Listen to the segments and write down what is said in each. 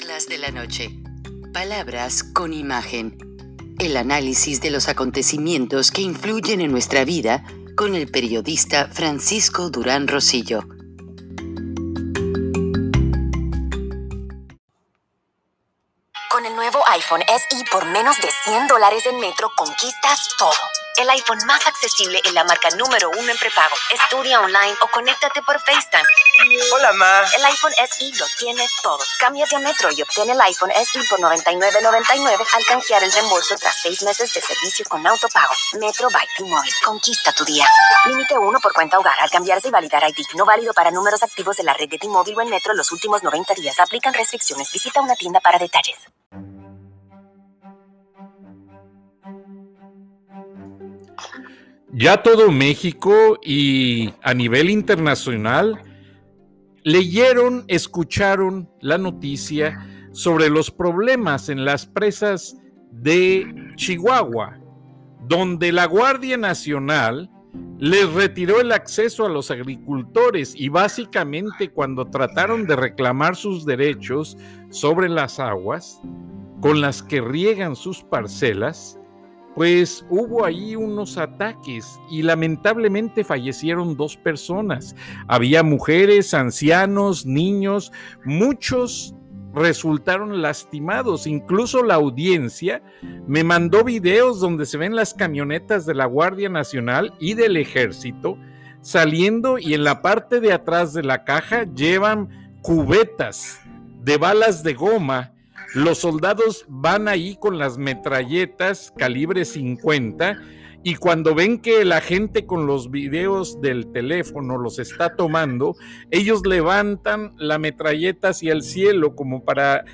Charlas de la noche. Palabras con imagen. El análisis de los acontecimientos que influyen en nuestra vida con el periodista Francisco Durán Rosillo. Con el nuevo iPhone SE por menos de $100 en Metro conquistas todo. El iPhone más accesible en la marca número 1 en prepago. Estudia online o conéctate por FaceTime. Hola, ma. El iPhone SE lo tiene todo. Cámbiate a Metro y obtén el iPhone SE por $99.99 al canjear el reembolso tras 6 meses de servicio con autopago. Metro by T-Mobile. Conquista tu día. Límite 1 por cuenta hogar al cambiarse y validar ID. No válido para números activos de la red de T-Mobile o en Metro los últimos 90 días. Aplican restricciones. Visita una tienda para detalles. Ya todo México y a nivel internacional leyeron, escucharon la noticia sobre los problemas en las presas de Chihuahua, donde la Guardia Nacional les retiró el acceso a los agricultores y básicamente cuando trataron de reclamar sus derechos sobre las aguas con las que riegan sus parcelas, pues hubo ahí unos ataques y lamentablemente fallecieron 2 personas. Había mujeres, ancianos, niños, muchos resultaron lastimados. Incluso la audiencia me mandó videos donde se ven las camionetas de la Guardia Nacional y del Ejército saliendo y en la parte de atrás de la caja llevan cubetas de balas de goma. Los soldados van ahí con las metralletas calibre 50 y cuando ven que la gente con los videos del teléfono los está tomando, ellos levantan la metralleta hacia el cielo como para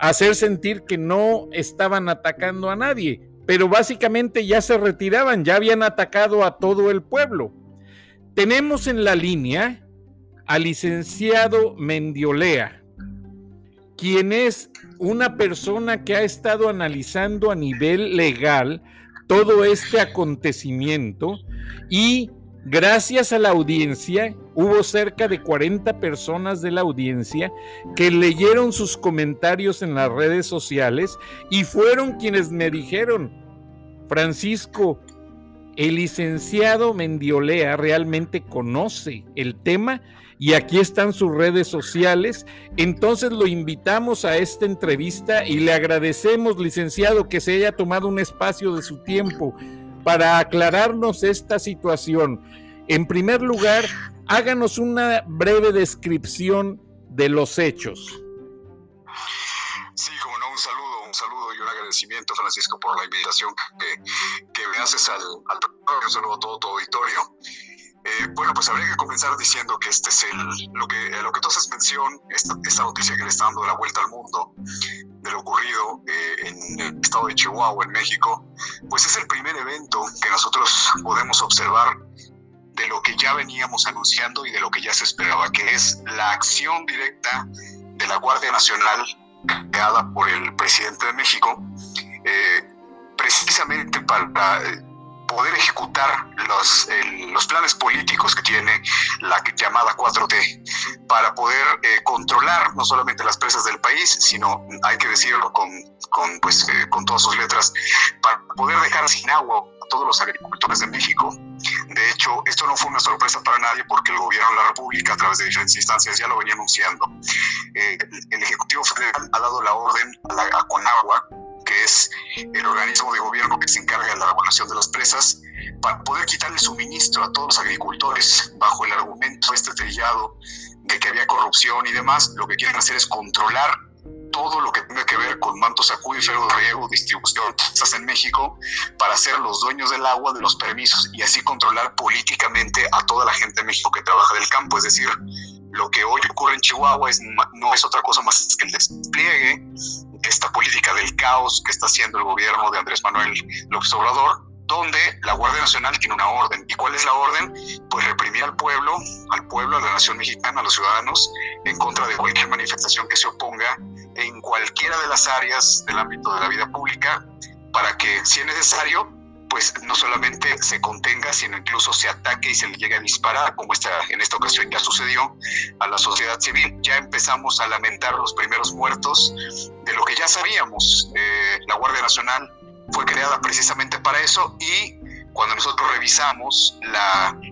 hacer sentir que no estaban atacando a nadie, pero básicamente ya se retiraban, ya habían atacado a todo el pueblo. Tenemos en la línea al licenciado Mendiolea, quien es una persona que ha estado analizando a nivel legal todo este acontecimiento y gracias a la audiencia hubo cerca de 40 personas de la audiencia que leyeron sus comentarios en las redes sociales y fueron quienes me dijeron: Francisco, el licenciado Mendiolea realmente conoce el tema y aquí están sus redes sociales. Entonces lo invitamos a esta entrevista y le agradecemos, licenciado, que se haya tomado un espacio de su tiempo para aclararnos esta situación. En primer lugar, háganos una breve descripción de los hechos. Sí, como no, un saludo y un agradecimiento, Francisco, por la invitación que me haces al saludo a todo tu auditorio. Bueno, pues habría que comenzar diciendo que este es lo que tú haces mención, esta noticia que le está dando la vuelta al mundo de lo ocurrido en el estado de Chihuahua, en México, pues es el primer evento que nosotros podemos observar de lo que ya veníamos anunciando y de lo que ya se esperaba, que es la acción directa de la Guardia Nacional creada por el presidente de México, precisamente para poder ejecutar los planes políticos que tiene la llamada 4T para poder controlar no solamente las presas del país, sino, hay que decirlo con todas sus letras, para poder dejar sin agua a todos los agricultores de México. De hecho, esto no fue una sorpresa para nadie porque el gobierno de la República, a través de diferentes instancias, ya lo venía anunciando. El Ejecutivo Federal ha dado la orden a Conagua, que es el organismo de gobierno que se encarga de la regulación de las presas, para poder quitarle suministro a todos los agricultores bajo el argumento trillado de que había corrupción y demás. Lo que quieren hacer es controlar todo lo que tenga que ver con mantos acuíferos, riego, distribución, presas en México, para ser los dueños del agua, de los permisos, y así controlar políticamente a toda la gente de México que trabaja del campo. Es decir, lo que hoy ocurre en Chihuahua no es otra cosa más que el despliegue, esta política del caos que está haciendo el gobierno de Andrés Manuel López Obrador, donde la Guardia Nacional tiene una orden. ¿Y cuál es la orden? Pues reprimir al pueblo, a la nación mexicana, a los ciudadanos, en contra de cualquier manifestación que se oponga en cualquiera de las áreas del ámbito de la vida pública, para que, si es necesario, pues no solamente se contenga, sino incluso se ataque y se le llegue a disparar, como en esta ocasión ya sucedió, a la sociedad civil. Ya empezamos a lamentar los primeros muertos de lo que ya sabíamos. La Guardia Nacional fue creada precisamente para eso, y cuando nosotros revisamos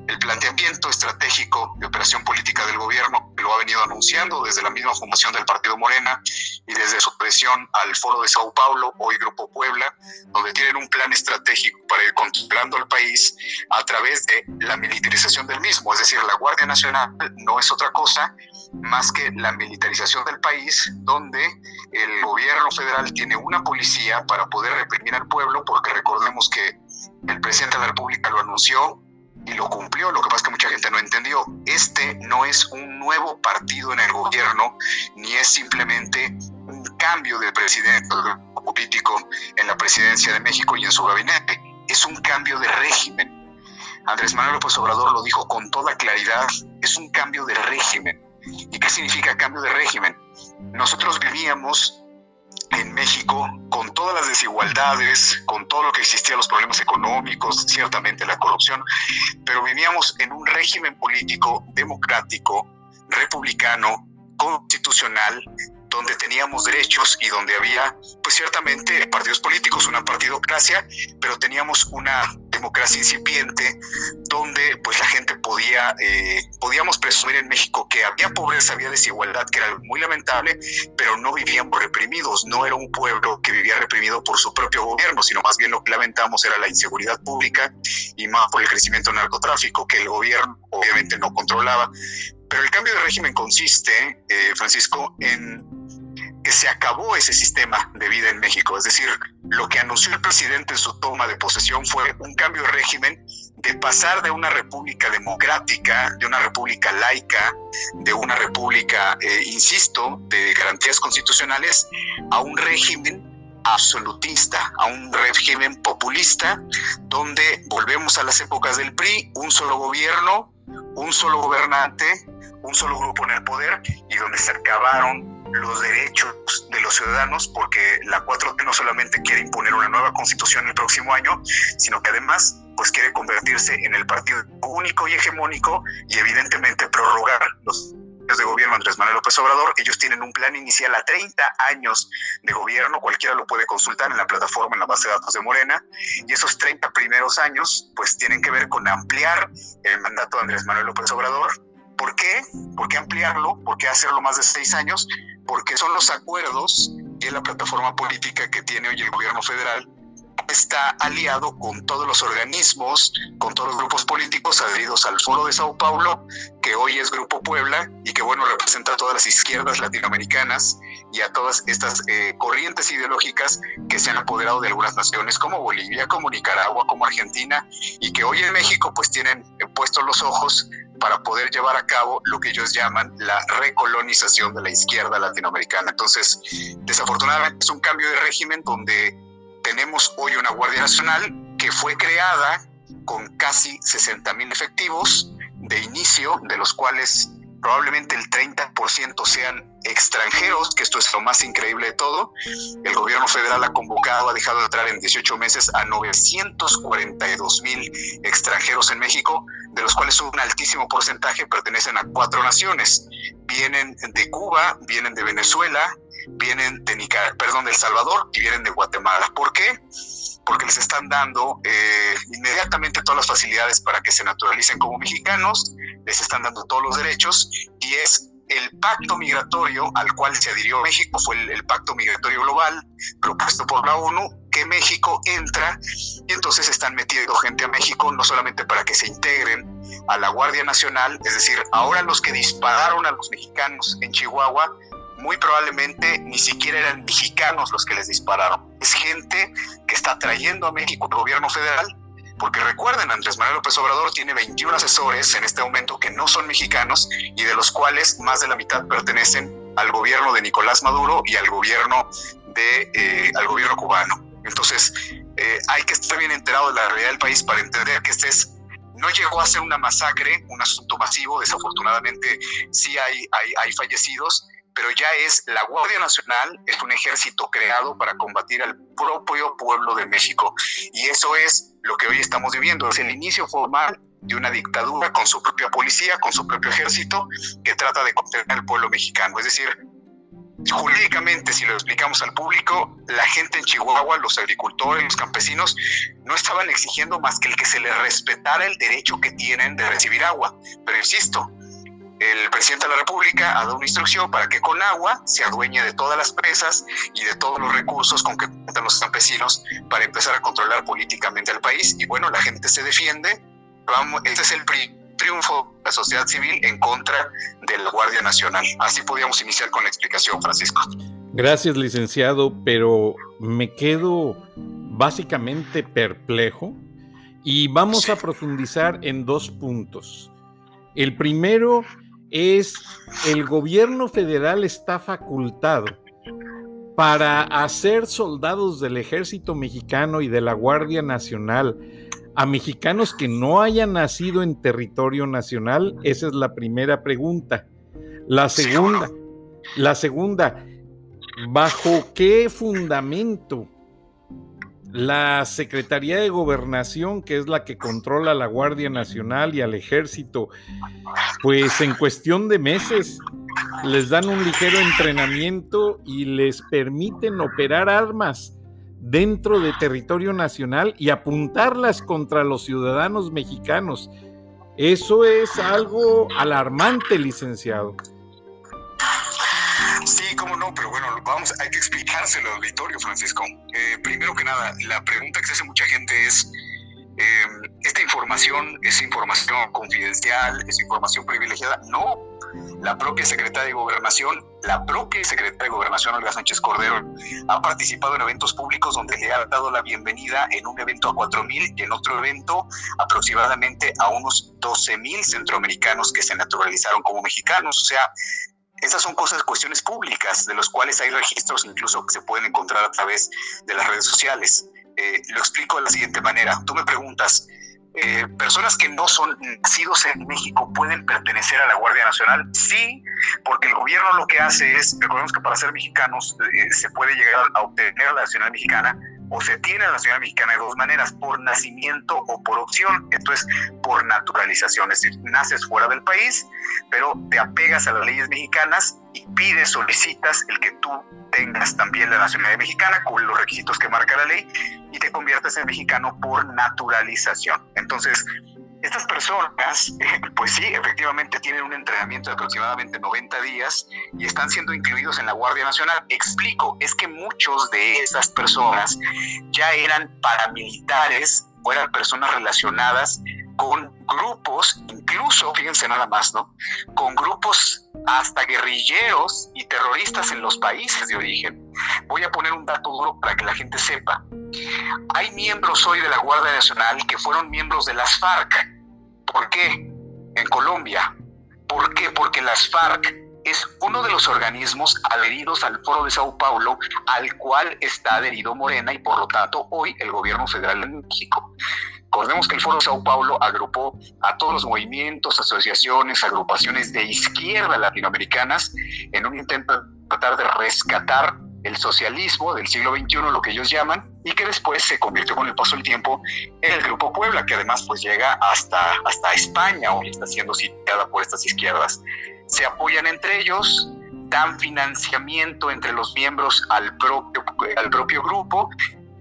el planteamiento estratégico de operación política del gobierno, que lo ha venido anunciando desde la misma fundación del partido Morena y desde su presión al Foro de Sao Paulo, hoy Grupo Puebla, donde tienen un plan estratégico para ir controlando al país a través de la militarización del mismo. Es decir, la Guardia Nacional no es otra cosa más que la militarización del país, donde el gobierno federal tiene una policía para poder reprimir al pueblo, porque recordemos que el presidente de la República lo anunció y lo cumplió. Lo que pasa es que mucha gente no entendió. Este no es un nuevo partido en el gobierno, ni es simplemente un cambio de presidente político en la presidencia de México y en su gabinete. Es un cambio de régimen. Andrés Manuel López Obrador lo dijo con toda claridad, es un cambio de régimen. ¿Y qué significa cambio de régimen? Nosotros vivíamos en México, con todas las desigualdades, con todo lo que existía, los problemas económicos, ciertamente la corrupción, pero vivíamos en un régimen político democrático, republicano, constitucional, donde teníamos derechos y donde había, pues ciertamente, partidos políticos, una partidocracia, pero teníamos una democracia incipiente, donde pues la gente podíamos presumir en México que había pobreza, había desigualdad, que era muy lamentable, pero no vivíamos reprimidos. No era un pueblo que vivía reprimido por su propio gobierno, sino más bien lo que lamentamos era la inseguridad pública, y más por el crecimiento del narcotráfico, que el gobierno obviamente no controlaba. Pero el cambio de régimen consiste, Francisco, en que se acabó ese sistema de vida en México. Es decir, lo que anunció el presidente en su toma de posesión fue un cambio de régimen, de pasar de una república democrática, de una república laica, de una república, insisto, de garantías constitucionales, a un régimen absolutista, a un régimen populista, donde volvemos a las épocas del PRI, un solo gobierno, un solo gobernante, un solo grupo en el poder, y donde se acabaron los derechos de los ciudadanos, porque la 4T no solamente quiere imponer una nueva constitución el próximo año, sino que además pues quiere convertirse en el partido único y hegemónico, y evidentemente prorrogar los de gobierno Andrés Manuel López Obrador. Ellos tienen un plan inicial a 30 años de gobierno, cualquiera lo puede consultar en la plataforma, en la base de datos de Morena, y esos 30 primeros años pues tienen que ver con ampliar el mandato de Andrés Manuel López Obrador. ¿Por qué? ¿Por qué ampliarlo? ¿Por qué hacerlo más de 6 años? Porque son los acuerdos y es la plataforma política que tiene hoy el gobierno federal. Está aliado con todos los organismos, con todos los grupos políticos adheridos al Foro de Sao Paulo, que hoy es Grupo Puebla, y que bueno, representa a todas las izquierdas latinoamericanas y a todas estas corrientes ideológicas que se han apoderado de algunas naciones como Bolivia, como Nicaragua, como Argentina, y que hoy en México pues tienen puestos los ojos para poder llevar a cabo lo que ellos llaman la recolonización de la izquierda latinoamericana. Entonces, desafortunadamente es un cambio de régimen donde tenemos hoy una Guardia Nacional que fue creada con casi 60,000 efectivos de inicio, de los cuales probablemente el 30% sean extranjeros, que esto es lo más increíble de todo. El gobierno federal ha convocado, ha dejado de entrar en 18 meses a 942,000 extranjeros en México, de los cuales un altísimo porcentaje pertenecen a 4 naciones. Vienen de Cuba, vienen de Venezuela, vienen de El Salvador y vienen de Guatemala. ¿Por qué? Porque les están dando inmediatamente todas las facilidades para que se naturalicen como mexicanos, les están dando todos los derechos, y es el pacto migratorio al cual se adhirió México, fue el pacto migratorio global propuesto por la ONU, que México entra, y entonces están metiendo gente a México, no solamente para que se integren a la Guardia Nacional. Es decir, ahora los que dispararon a los mexicanos en Chihuahua, muy probablemente ni siquiera eran mexicanos los que les dispararon. Es gente que está trayendo a México el gobierno federal, porque recuerden, Andrés Manuel López Obrador tiene 21 asesores en este momento que no son mexicanos, y de los cuales más de la mitad pertenecen al gobierno de Nicolás Maduro y al gobierno cubano. Entonces, hay que estar bien enterado de la realidad del país para entender que no llegó a ser una masacre, un asunto masivo. Desafortunadamente sí hay fallecidos, pero ya es la Guardia Nacional, es un ejército creado para combatir al propio pueblo de México. Y eso es lo que hoy estamos viviendo. Es el inicio formal de una dictadura con su propia policía, con su propio ejército, que trata de contener al pueblo mexicano. Es decir, jurídicamente, si lo explicamos al público, la gente en Chihuahua, los agricultores, los campesinos, no estaban exigiendo más que el que se les respetara el derecho que tienen de recibir agua. Pero insisto, el presidente de la República ha dado una instrucción para que Conagua se adueñe de todas las presas y de todos los recursos con que cuentan los campesinos para empezar a controlar políticamente al país. Y bueno, la gente se defiende. Este es el triunfo de la sociedad civil en contra de la Guardia Nacional. Así podíamos iniciar con la explicación, Francisco. Gracias, licenciado, pero me quedo básicamente perplejo y vamos a profundizar en dos puntos. El primero es: el gobierno federal está facultado para hacer soldados del ejército mexicano y de la Guardia Nacional a mexicanos que no hayan nacido en territorio nacional. Esa es la primera pregunta. La segunda, ¿bajo qué fundamento la Secretaría de Gobernación, que es la que controla a la Guardia Nacional y al Ejército, pues en cuestión de meses les dan un ligero entrenamiento y les permiten operar armas dentro de territorio nacional y apuntarlas contra los ciudadanos mexicanos? Eso es algo alarmante, licenciado. Sí, cómo no, pero bueno, hay que explicárselo al auditorio, Francisco. Primero que nada, la pregunta que se hace mucha gente es, ¿esta información es información confidencial, es información privilegiada? No. La propia secretaria de Gobernación, Olga Sánchez Cordero, ha participado en eventos públicos donde le ha dado la bienvenida en un evento a 4,000 y en otro evento aproximadamente a unos 12,000 centroamericanos que se naturalizaron como mexicanos. O sea, esas son cuestiones públicas, de los cuales hay registros incluso que se pueden encontrar a través de las redes sociales. Lo explico de la siguiente manera. Tú me preguntas, personas que no son nacidos en México pueden pertenecer a la Guardia Nacional. Sí, porque el gobierno lo que hace es, recordemos que para ser mexicanos se puede llegar a obtener la nacionalidad mexicana, o se tiene la nacionalidad mexicana de dos maneras: por nacimiento o por opción. Esto es por naturalización, es decir, naces fuera del país, pero te apegas a las leyes mexicanas y pides, solicitas el que tú tengas también la nacionalidad mexicana con los requisitos que marca la ley y te conviertes en mexicano por naturalización. Entonces, estas personas, pues sí, efectivamente tienen un entrenamiento de aproximadamente 90 días y están siendo incluidos en la Guardia Nacional. Explico, es que muchos de esas personas ya eran paramilitares o eran personas relacionadas con grupos, incluso, fíjense nada más, ¿no?, con grupos hasta guerrilleros y terroristas en los países de origen. Voy a poner un dato duro para que la gente sepa. Hay miembros hoy de la Guardia Nacional que fueron miembros de las FARC. ¿Por qué? En Colombia. ¿Por qué? Porque las FARC es uno de los organismos adheridos al Foro de Sao Paulo, al cual está adherido Morena y por lo tanto hoy el gobierno federal de México. Recordemos que el Foro de Sao Paulo agrupó a todos los movimientos, asociaciones, agrupaciones de izquierda latinoamericanas en un intento de tratar de rescatar el socialismo del siglo XXI, lo que ellos llaman, y que después se convirtió con el paso del tiempo en el Grupo Puebla, que además pues llega hasta España, hoy está siendo citada por estas izquierdas. Se apoyan entre ellos, dan financiamiento entre los miembros al propio grupo,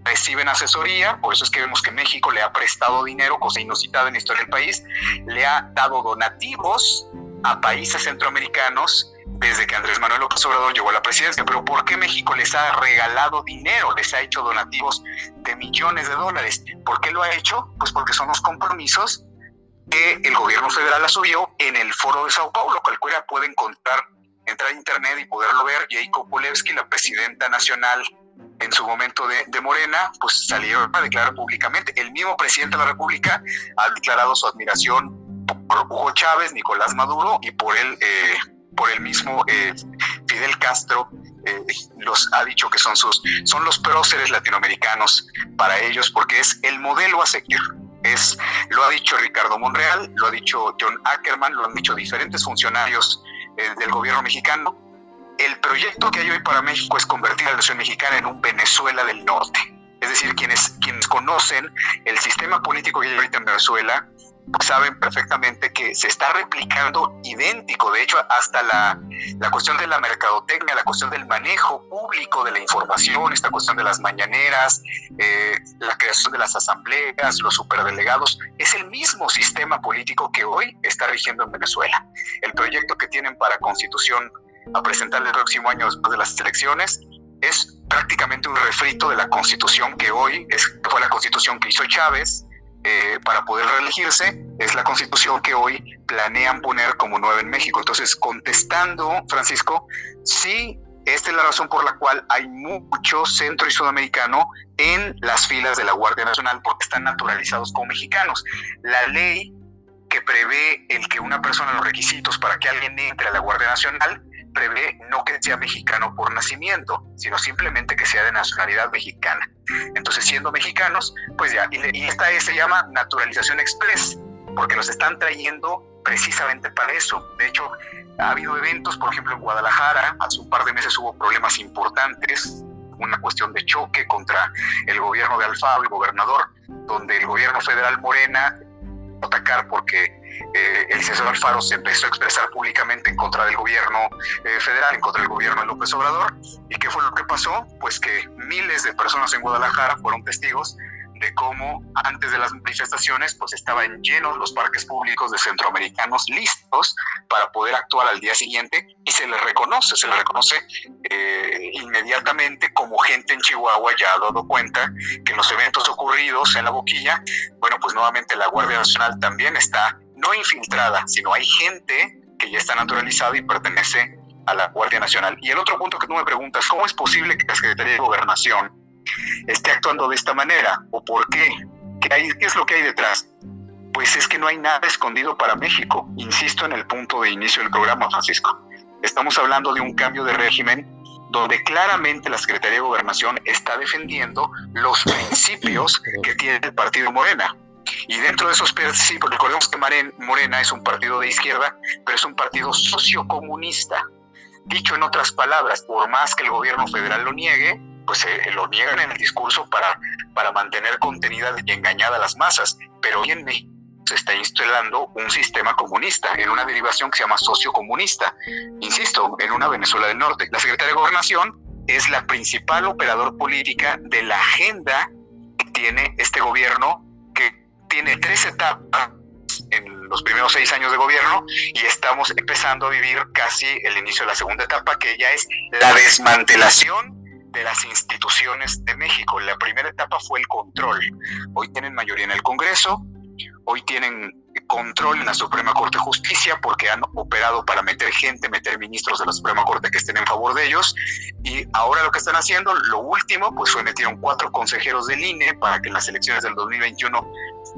reciben asesoría, por eso es que vemos que México le ha prestado dinero, cosa inusitada en la historia del país, le ha dado donativos a países centroamericanos desde que Andrés Manuel López Obrador llegó a la presidencia. Pero ¿por qué México les ha regalado dinero, les ha hecho donativos de millones de dólares? ¿Por qué lo ha hecho? Pues porque son los compromisos que el gobierno federal asumió en el Foro de Sao Paulo. Cualquiera puede entrar a internet y poderlo ver. Y ahí Kopulevsky, la presidenta nacional en su momento de Morena, pues salió a declarar públicamente. El mismo presidente de la República ha declarado su admiración por Hugo Chávez, Nicolás Maduro y por el mismo Fidel Castro. Los ha dicho que son los próceres latinoamericanos para ellos, porque es el modelo a seguir. Lo ha dicho Ricardo Monreal, lo ha dicho John Ackerman, lo han dicho diferentes funcionarios del gobierno mexicano. El proyecto que hay hoy para México es convertir a la nación mexicana en un Venezuela del norte. Es decir, quienes conocen el sistema político que hay ahorita en Venezuela saben perfectamente que se está replicando idéntico. De hecho, hasta la cuestión de la mercadotecnia, la cuestión del manejo público de la información, esta cuestión de las mañaneras, la creación de las asambleas, los superdelegados, es el mismo sistema político que hoy está rigiendo en Venezuela. El proyecto que tienen para Constitución a presentar el próximo año después de las elecciones es prácticamente un refrito de la Constitución que hoy fue la Constitución que hizo Chávez para poder reelegirse. Es la Constitución que hoy planean poner como nueva en México. Entonces, contestando, Francisco, sí, esta es la razón por la cual hay mucho centro y sudamericano en las filas de la Guardia Nacional, porque están naturalizados como mexicanos. La ley que prevé el que una persona, los requisitos para que alguien entre a la Guardia Nacional, prevé no que sea mexicano por nacimiento, sino simplemente que sea de nacionalidad mexicana. Entonces, siendo mexicanos, pues ya, y esta se llama naturalización express, porque los están trayendo precisamente para eso. De hecho, ha habido eventos, por ejemplo, en Guadalajara, hace un par de meses hubo problemas importantes, una cuestión de choque contra el gobierno de Alfaro, el gobernador, donde el gobierno federal Morena atacar porque el licenciado Alfaro se empezó a expresar públicamente en contra del gobierno federal, en contra del gobierno de López Obrador. ¿Y qué fue lo que pasó? Pues que miles de personas en Guadalajara fueron testigos de cómo antes de las manifestaciones pues estaban llenos los parques públicos de centroamericanos listos para poder actuar al día siguiente, y se les reconoce inmediatamente como gente en Chihuahua ya ha dado cuenta que los eventos ocurridos en La Boquilla, bueno, pues nuevamente la Guardia Nacional también está no infiltrada, sino hay gente que ya está naturalizada y pertenece a la Guardia Nacional. Y el otro punto que tú me preguntas, ¿cómo es posible que la Secretaría de Gobernación esté actuando de esta manera? ¿O por qué? ¿Qué es lo que hay detrás? Pues es que no hay nada escondido para México. Insisto en el punto de inicio del programa, Francisco. Estamos hablando de un cambio de régimen donde claramente la Secretaría de Gobernación está defendiendo los principios que tiene el partido Morena. Y dentro de esos principios, recordemos que Morena es un partido de izquierda, pero es un partido sociocomunista. Dicho en otras palabras, por más que el gobierno federal lo niegue, pues lo niegan en el discurso para mantener contenida y engañada a las masas. Pero hoy en México se está instalando un sistema comunista, en una derivación que se llama sociocomunista. Insisto, en una Venezuela del Norte. La Secretaría de Gobernación es la principal operador política de la agenda que tiene este gobierno, que tiene 3 etapas en los primeros 6 años de gobierno, y estamos empezando a vivir casi el inicio de la segunda etapa, que ya es la desmantelación de las instituciones de México. La primera etapa fue el control. Hoy tienen mayoría en el Congreso, hoy tienen control en la Suprema Corte de Justicia, porque han operado para meter ministros de la Suprema Corte que estén en favor de ellos, y ahora lo que están haciendo, lo último, pues fue metieron 4 consejeros del INE para que en las elecciones del 2021,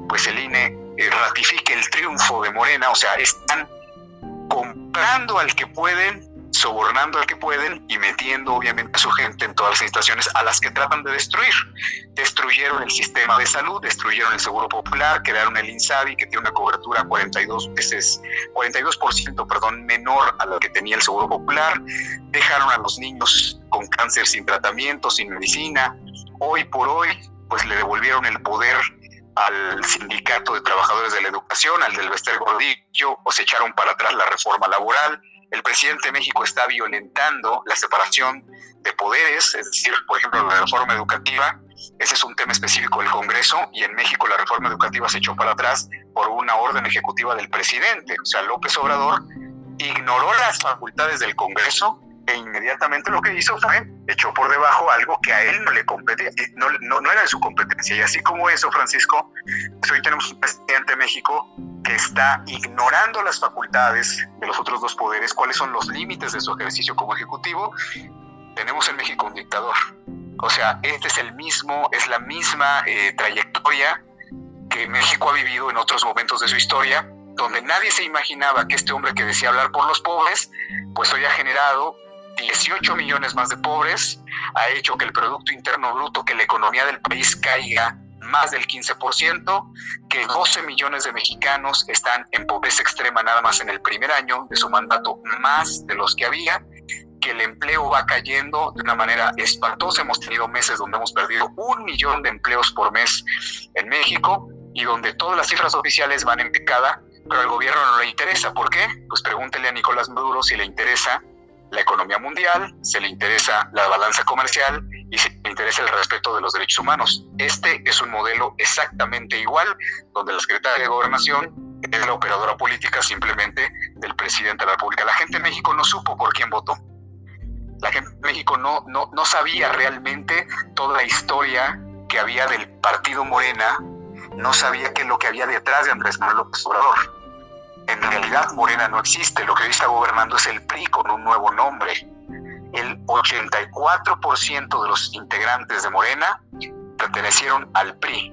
pues el INE ratifique el triunfo de Morena. O sea, están comprando al que pueden, sobornando al que pueden y metiendo obviamente a su gente en todas las instituciones a las que tratan de destruir. Destruyeron el sistema de salud, destruyeron el seguro popular, crearon el INSABI, que tiene una cobertura 42% menor a la que tenía el seguro popular. Dejaron a los niños con cáncer sin tratamiento, sin medicina. Hoy por hoy, pues le devolvieron el poder al sindicato de trabajadores de la educación, al del Bester Gordillo, o se echaron para atrás la reforma laboral. El presidente de México está violentando la separación de poderes, es decir, por ejemplo, la reforma educativa. Ese es un tema específico del Congreso, y en México la reforma educativa se echó para atrás por una orden ejecutiva del presidente. O sea, López Obrador ignoró las facultades del Congreso e inmediatamente lo que hizo fue echó por debajo algo que a él no le competía, no era de su competencia. Y así como eso, Francisco, pues hoy tenemos un presidente de México que está ignorando las facultades de los otros 2 poderes, cuáles son los límites de su ejercicio como ejecutivo. Tenemos en México un dictador. O sea, es la misma trayectoria que México ha vivido en otros momentos de su historia, donde nadie se imaginaba que este hombre que decía hablar por los pobres, pues hoy ha generado 18 millones más de pobres, ha hecho que el Producto Interno Bruto, que la economía del país caiga más del 15%, que 12 millones de mexicanos están en pobreza extrema nada más en el primer año de su mandato, más de los que había, que el empleo va cayendo de una manera espantosa. Hemos tenido meses donde hemos perdido 1 millón de empleos por mes en México y donde todas las cifras oficiales van en picada, pero al gobierno no le interesa. ¿Por qué? Pues pregúntele a Nicolás Maduro si le interesa la economía mundial, si le interesa la balanza comercial y si le interesa el respeto de los derechos humanos. Este es un modelo exactamente igual, donde la Secretaría de Gobernación es la operadora política simplemente del presidente de la República. La gente de México no supo por quién votó. La gente de México no sabía realmente toda la historia que había del partido Morena, no sabía qué es lo que había detrás de Andrés Manuel López Obrador. En realidad Morena no existe, lo que hoy está gobernando es el PRI con un nuevo nombre. El 84% de los integrantes de Morena pertenecieron al PRI.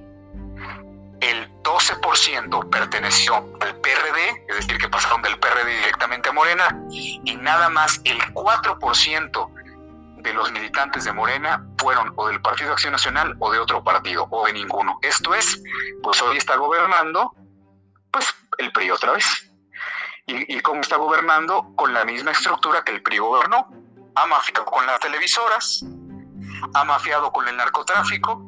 El 12% perteneció al PRD, es decir, que pasaron del PRD directamente a Morena, y nada más el 4% de los militantes de Morena fueron o del Partido Acción Nacional o de otro partido, o de ninguno. Esto es, pues hoy está gobernando, pues el PRI otra vez. ¿Y cómo está gobernando? Con la misma estructura que el PRI gobernó. Ha mafiado con las televisoras, ha mafiado con el narcotráfico,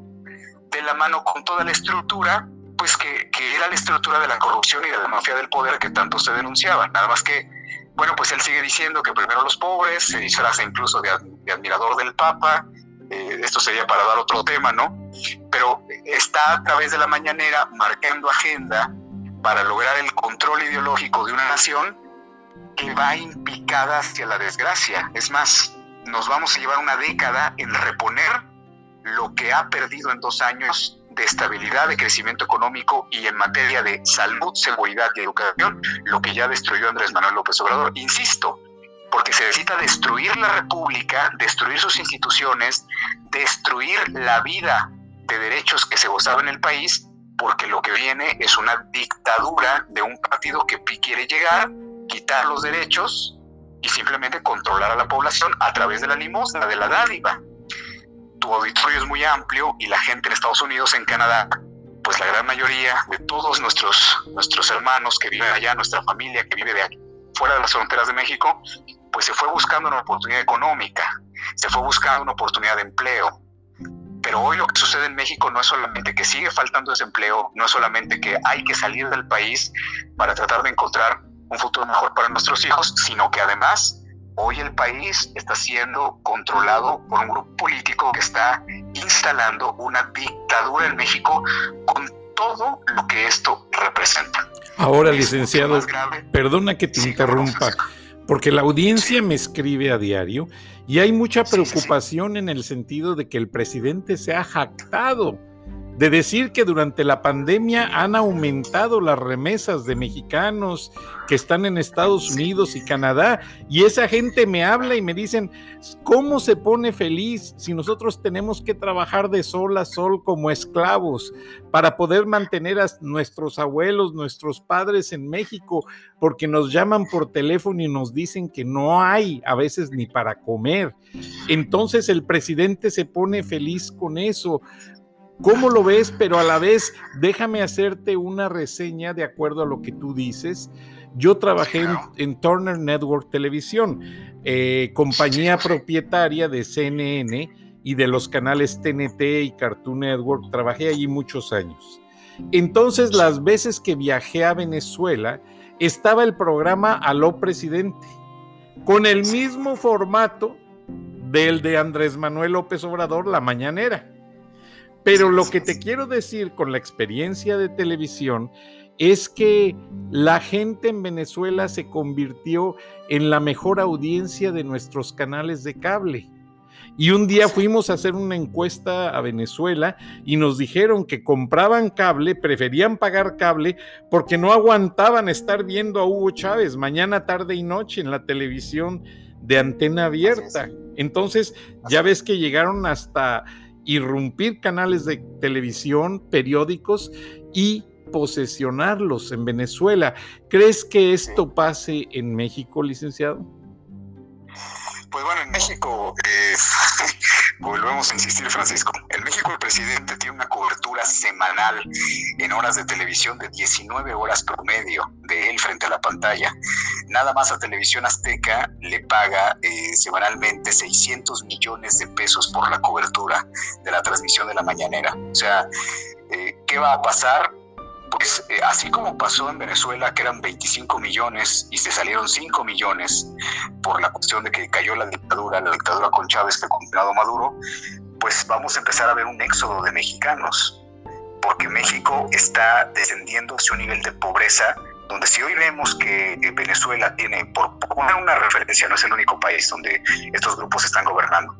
de la mano con toda la estructura, pues que era la estructura de la corrupción y de la mafia del poder que tanto se denunciaba. Nada más que, bueno, pues él sigue diciendo que primero los pobres, se disfraza incluso de admirador del Papa, esto sería para dar otro tema, ¿no? Pero está a través de la mañanera marcando agenda para lograr el control ideológico de una nación que va impicada hacia la desgracia. Es más, nos vamos a llevar una década en reponer lo que ha perdido en 2 años de estabilidad, de crecimiento económico y en materia de salud, seguridad y educación, lo que ya destruyó Andrés Manuel López Obrador. Insisto, porque se necesita destruir la República, destruir sus instituciones, destruir la vida de derechos que se gozaba en el país, porque lo que viene es una dictadura de un partido que quiere llegar, quitar los derechos y simplemente controlar a la población a través de la limosna, de la dádiva. Tu auditorio es muy amplio y la gente en Estados Unidos, en Canadá, pues la gran mayoría de todos nuestros hermanos que viven allá, nuestra familia que vive de aquí, fuera de las fronteras de México, pues se fue buscando una oportunidad económica, se fue buscando una oportunidad de empleo. Pero hoy lo que sucede en México no es solamente que sigue faltando desempleo, no es solamente que hay que salir del país para tratar de encontrar un futuro mejor para nuestros hijos, sino que además hoy el país está siendo controlado por un grupo político que está instalando una dictadura en México con todo lo que esto representa. Ahora, licenciado, perdona que te interrumpa, porque la audiencia me escribe a diario y hay mucha preocupación en el sentido de que el presidente se ha jactado de decir que durante la pandemia han aumentado las remesas de mexicanos que están en Estados Unidos y Canadá, y esa gente me habla y me dicen, ¿cómo se pone feliz si nosotros tenemos que trabajar de sol a sol como esclavos para poder mantener a nuestros abuelos, nuestros padres en México? Porque nos llaman por teléfono y nos dicen que no hay a veces ni para comer. Entonces el presidente se pone feliz con eso. ¿Cómo lo ves? Pero a la vez, déjame hacerte una reseña de acuerdo a lo que tú dices. Yo trabajé en Turner Network Televisión, compañía propietaria de CNN y de los canales TNT y Cartoon Network. Trabajé allí muchos años. Entonces, las veces que viajé a Venezuela, estaba el programa Aló Presidente, con el mismo formato del de Andrés Manuel López Obrador, La Mañanera. Pero lo que te quiero decir con la experiencia de televisión es que la gente en Venezuela se convirtió en la mejor audiencia de nuestros canales de cable. Y un día fuimos a hacer una encuesta a Venezuela y nos dijeron que compraban cable, preferían pagar cable porque no aguantaban estar viendo a Hugo Chávez mañana, tarde y noche en la televisión de antena abierta. Entonces, ya ves que llegaron hasta irrumpir canales de televisión, periódicos y posesionarlos en Venezuela. ¿Crees que esto pase en México, licenciado? Pues bueno, en México Volvemos a insistir, Francisco. En México el presidente tiene una cobertura semanal en horas de televisión de 19 horas promedio de él frente a la pantalla. Nada más a Televisión Azteca le paga semanalmente 600 millones de pesos por la cobertura de la transmisión de la mañanera. O sea, ¿qué va a pasar? Pues así como pasó en Venezuela, que eran 25 millones y se salieron 5 millones por la cuestión de que cayó la dictadura con Chávez que ha comprado Maduro, pues vamos a empezar a ver un éxodo de mexicanos, porque México está descendiendo hacia un nivel de pobreza, donde si hoy vemos que Venezuela tiene, por poner una referencia, no es el único país donde estos grupos están gobernando,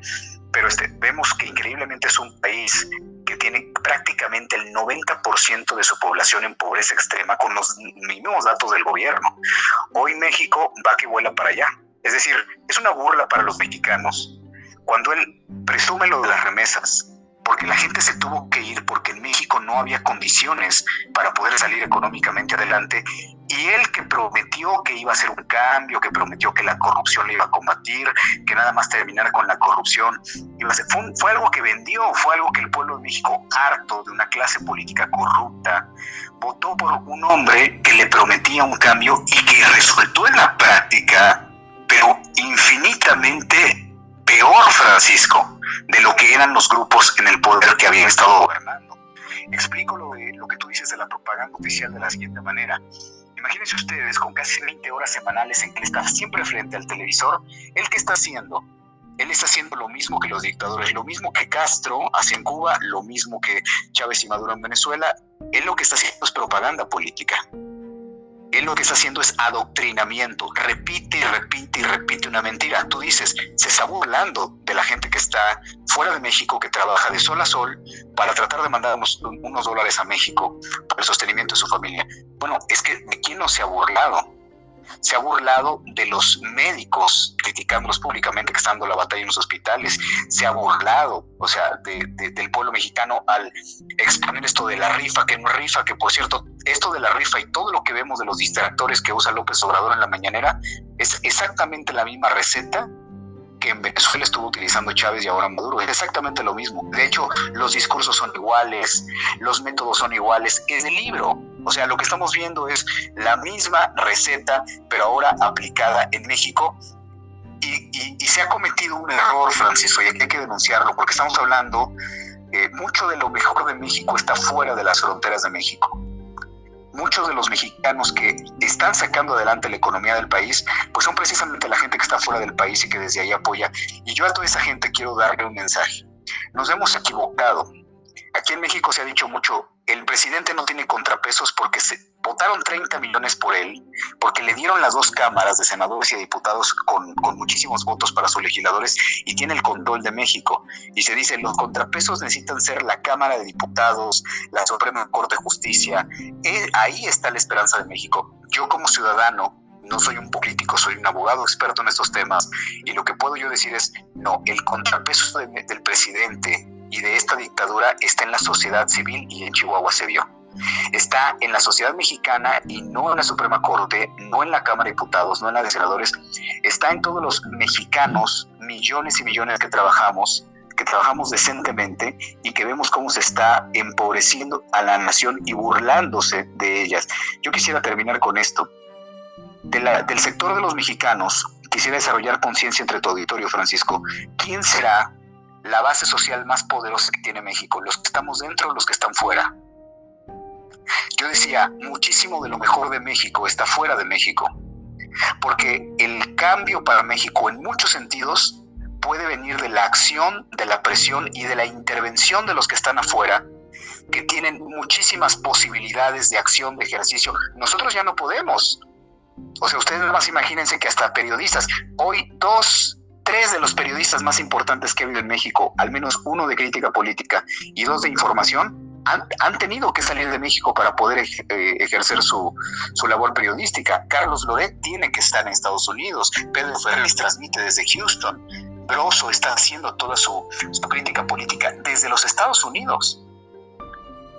pero vemos que increíblemente es un país que tiene prácticamente el 90% de su población en pobreza extrema con los mismos datos del gobierno. Hoy México va que vuela para allá. Es decir, es una burla para los mexicanos cuando él presume lo de las remesas, porque la gente se tuvo que ir porque en México no había condiciones para poder salir económicamente adelante, y él que prometió que iba a hacer un cambio, que prometió que la corrupción le iba a combatir, que nada más terminar con la corrupción, fue algo que vendió, fue algo que el pueblo de México, harto de una clase política corrupta, votó por un hombre que le prometía un cambio y que resultó en la práctica, pero infinitamente peor, Francisco, de lo que eran los grupos en el poder que habían estado gobernando. Explico lo que tú dices de la propaganda oficial de la siguiente manera. Imagínense ustedes, con casi 20 horas semanales en que está siempre frente al televisor, ¿él qué está haciendo? Él está haciendo lo mismo que los dictadores, lo mismo que Castro hace en Cuba, lo mismo que Chávez y Maduro en Venezuela. Él lo que está haciendo es propaganda política. Él lo que está haciendo es adoctrinamiento, repite y repite y repite una mentira. Tú dices, se está burlando de la gente que está fuera de México, que trabaja de sol a sol para tratar de mandar unos dólares a México para el sostenimiento de su familia. Bueno, es que ¿de quién no se ha burlado? Se ha burlado de los médicos, criticándolos públicamente que están dando la batalla en los hospitales. Se ha burlado, o sea, del pueblo mexicano al exponer esto de la rifa, que no rifa, que por cierto, esto de la rifa y todo lo que vemos de los distractores que usa López Obrador en la mañanera es exactamente la misma receta que en Venezuela estuvo utilizando Chávez y ahora Maduro. Es exactamente lo mismo. De hecho, los discursos son iguales, los métodos son iguales. Es el libro. O sea, lo que estamos viendo es la misma receta, pero ahora aplicada en México. Y se ha cometido un error, Francisco, y hay que denunciarlo, porque estamos hablando, mucho de lo mejor de México está fuera de las fronteras de México. Muchos de los mexicanos que están sacando adelante la economía del país, pues son precisamente la gente que está fuera del país y que desde ahí apoya. Y yo a toda esa gente quiero darle un mensaje. Nos hemos equivocado. Aquí en México se ha dicho mucho, el presidente no tiene contrapesos porque se votaron 30 millones por él, porque le dieron las dos cámaras de senadores y de diputados con muchísimos votos para sus legisladores y tiene el control de México. Y se dice, los contrapesos necesitan ser la Cámara de Diputados, la Suprema Corte de Justicia. Ahí está la esperanza de México. Yo como ciudadano no soy un político, soy un abogado experto en estos temas. Y lo que puedo yo decir es, no, el contrapeso del presidente y de esta dictadura está en la sociedad civil y en Chihuahua se vio. Está en la sociedad mexicana y no en la Suprema Corte, no en la Cámara de Diputados, no en la de Senadores. Está en todos los mexicanos, millones y millones que trabajamos decentemente y que vemos cómo se está empobreciendo a la nación y burlándose de ellas. Yo quisiera terminar con esto. Del sector de los mexicanos, quisiera desarrollar conciencia entre tu auditorio, Francisco. ¿Quién será la base social más poderosa que tiene México? ¿Los que estamos dentro o los que están fuera? Yo decía, muchísimo de lo mejor de México está fuera de México, porque el cambio para México en muchos sentidos puede venir de la acción, de la presión y de la intervención de los que están afuera, que tienen muchísimas posibilidades de acción, de ejercicio. Nosotros ya no podemos. O sea, ustedes nada más imagínense que hasta periodistas, hoy tres de los periodistas más importantes que ha habido en México, al menos uno de crítica política y dos de información, han tenido que salir de México para poder ejercer su labor periodística. Carlos Loret tiene que estar en Estados Unidos, Pedro Ferriz transmite desde Houston, Brozo está haciendo toda su crítica política desde los Estados Unidos.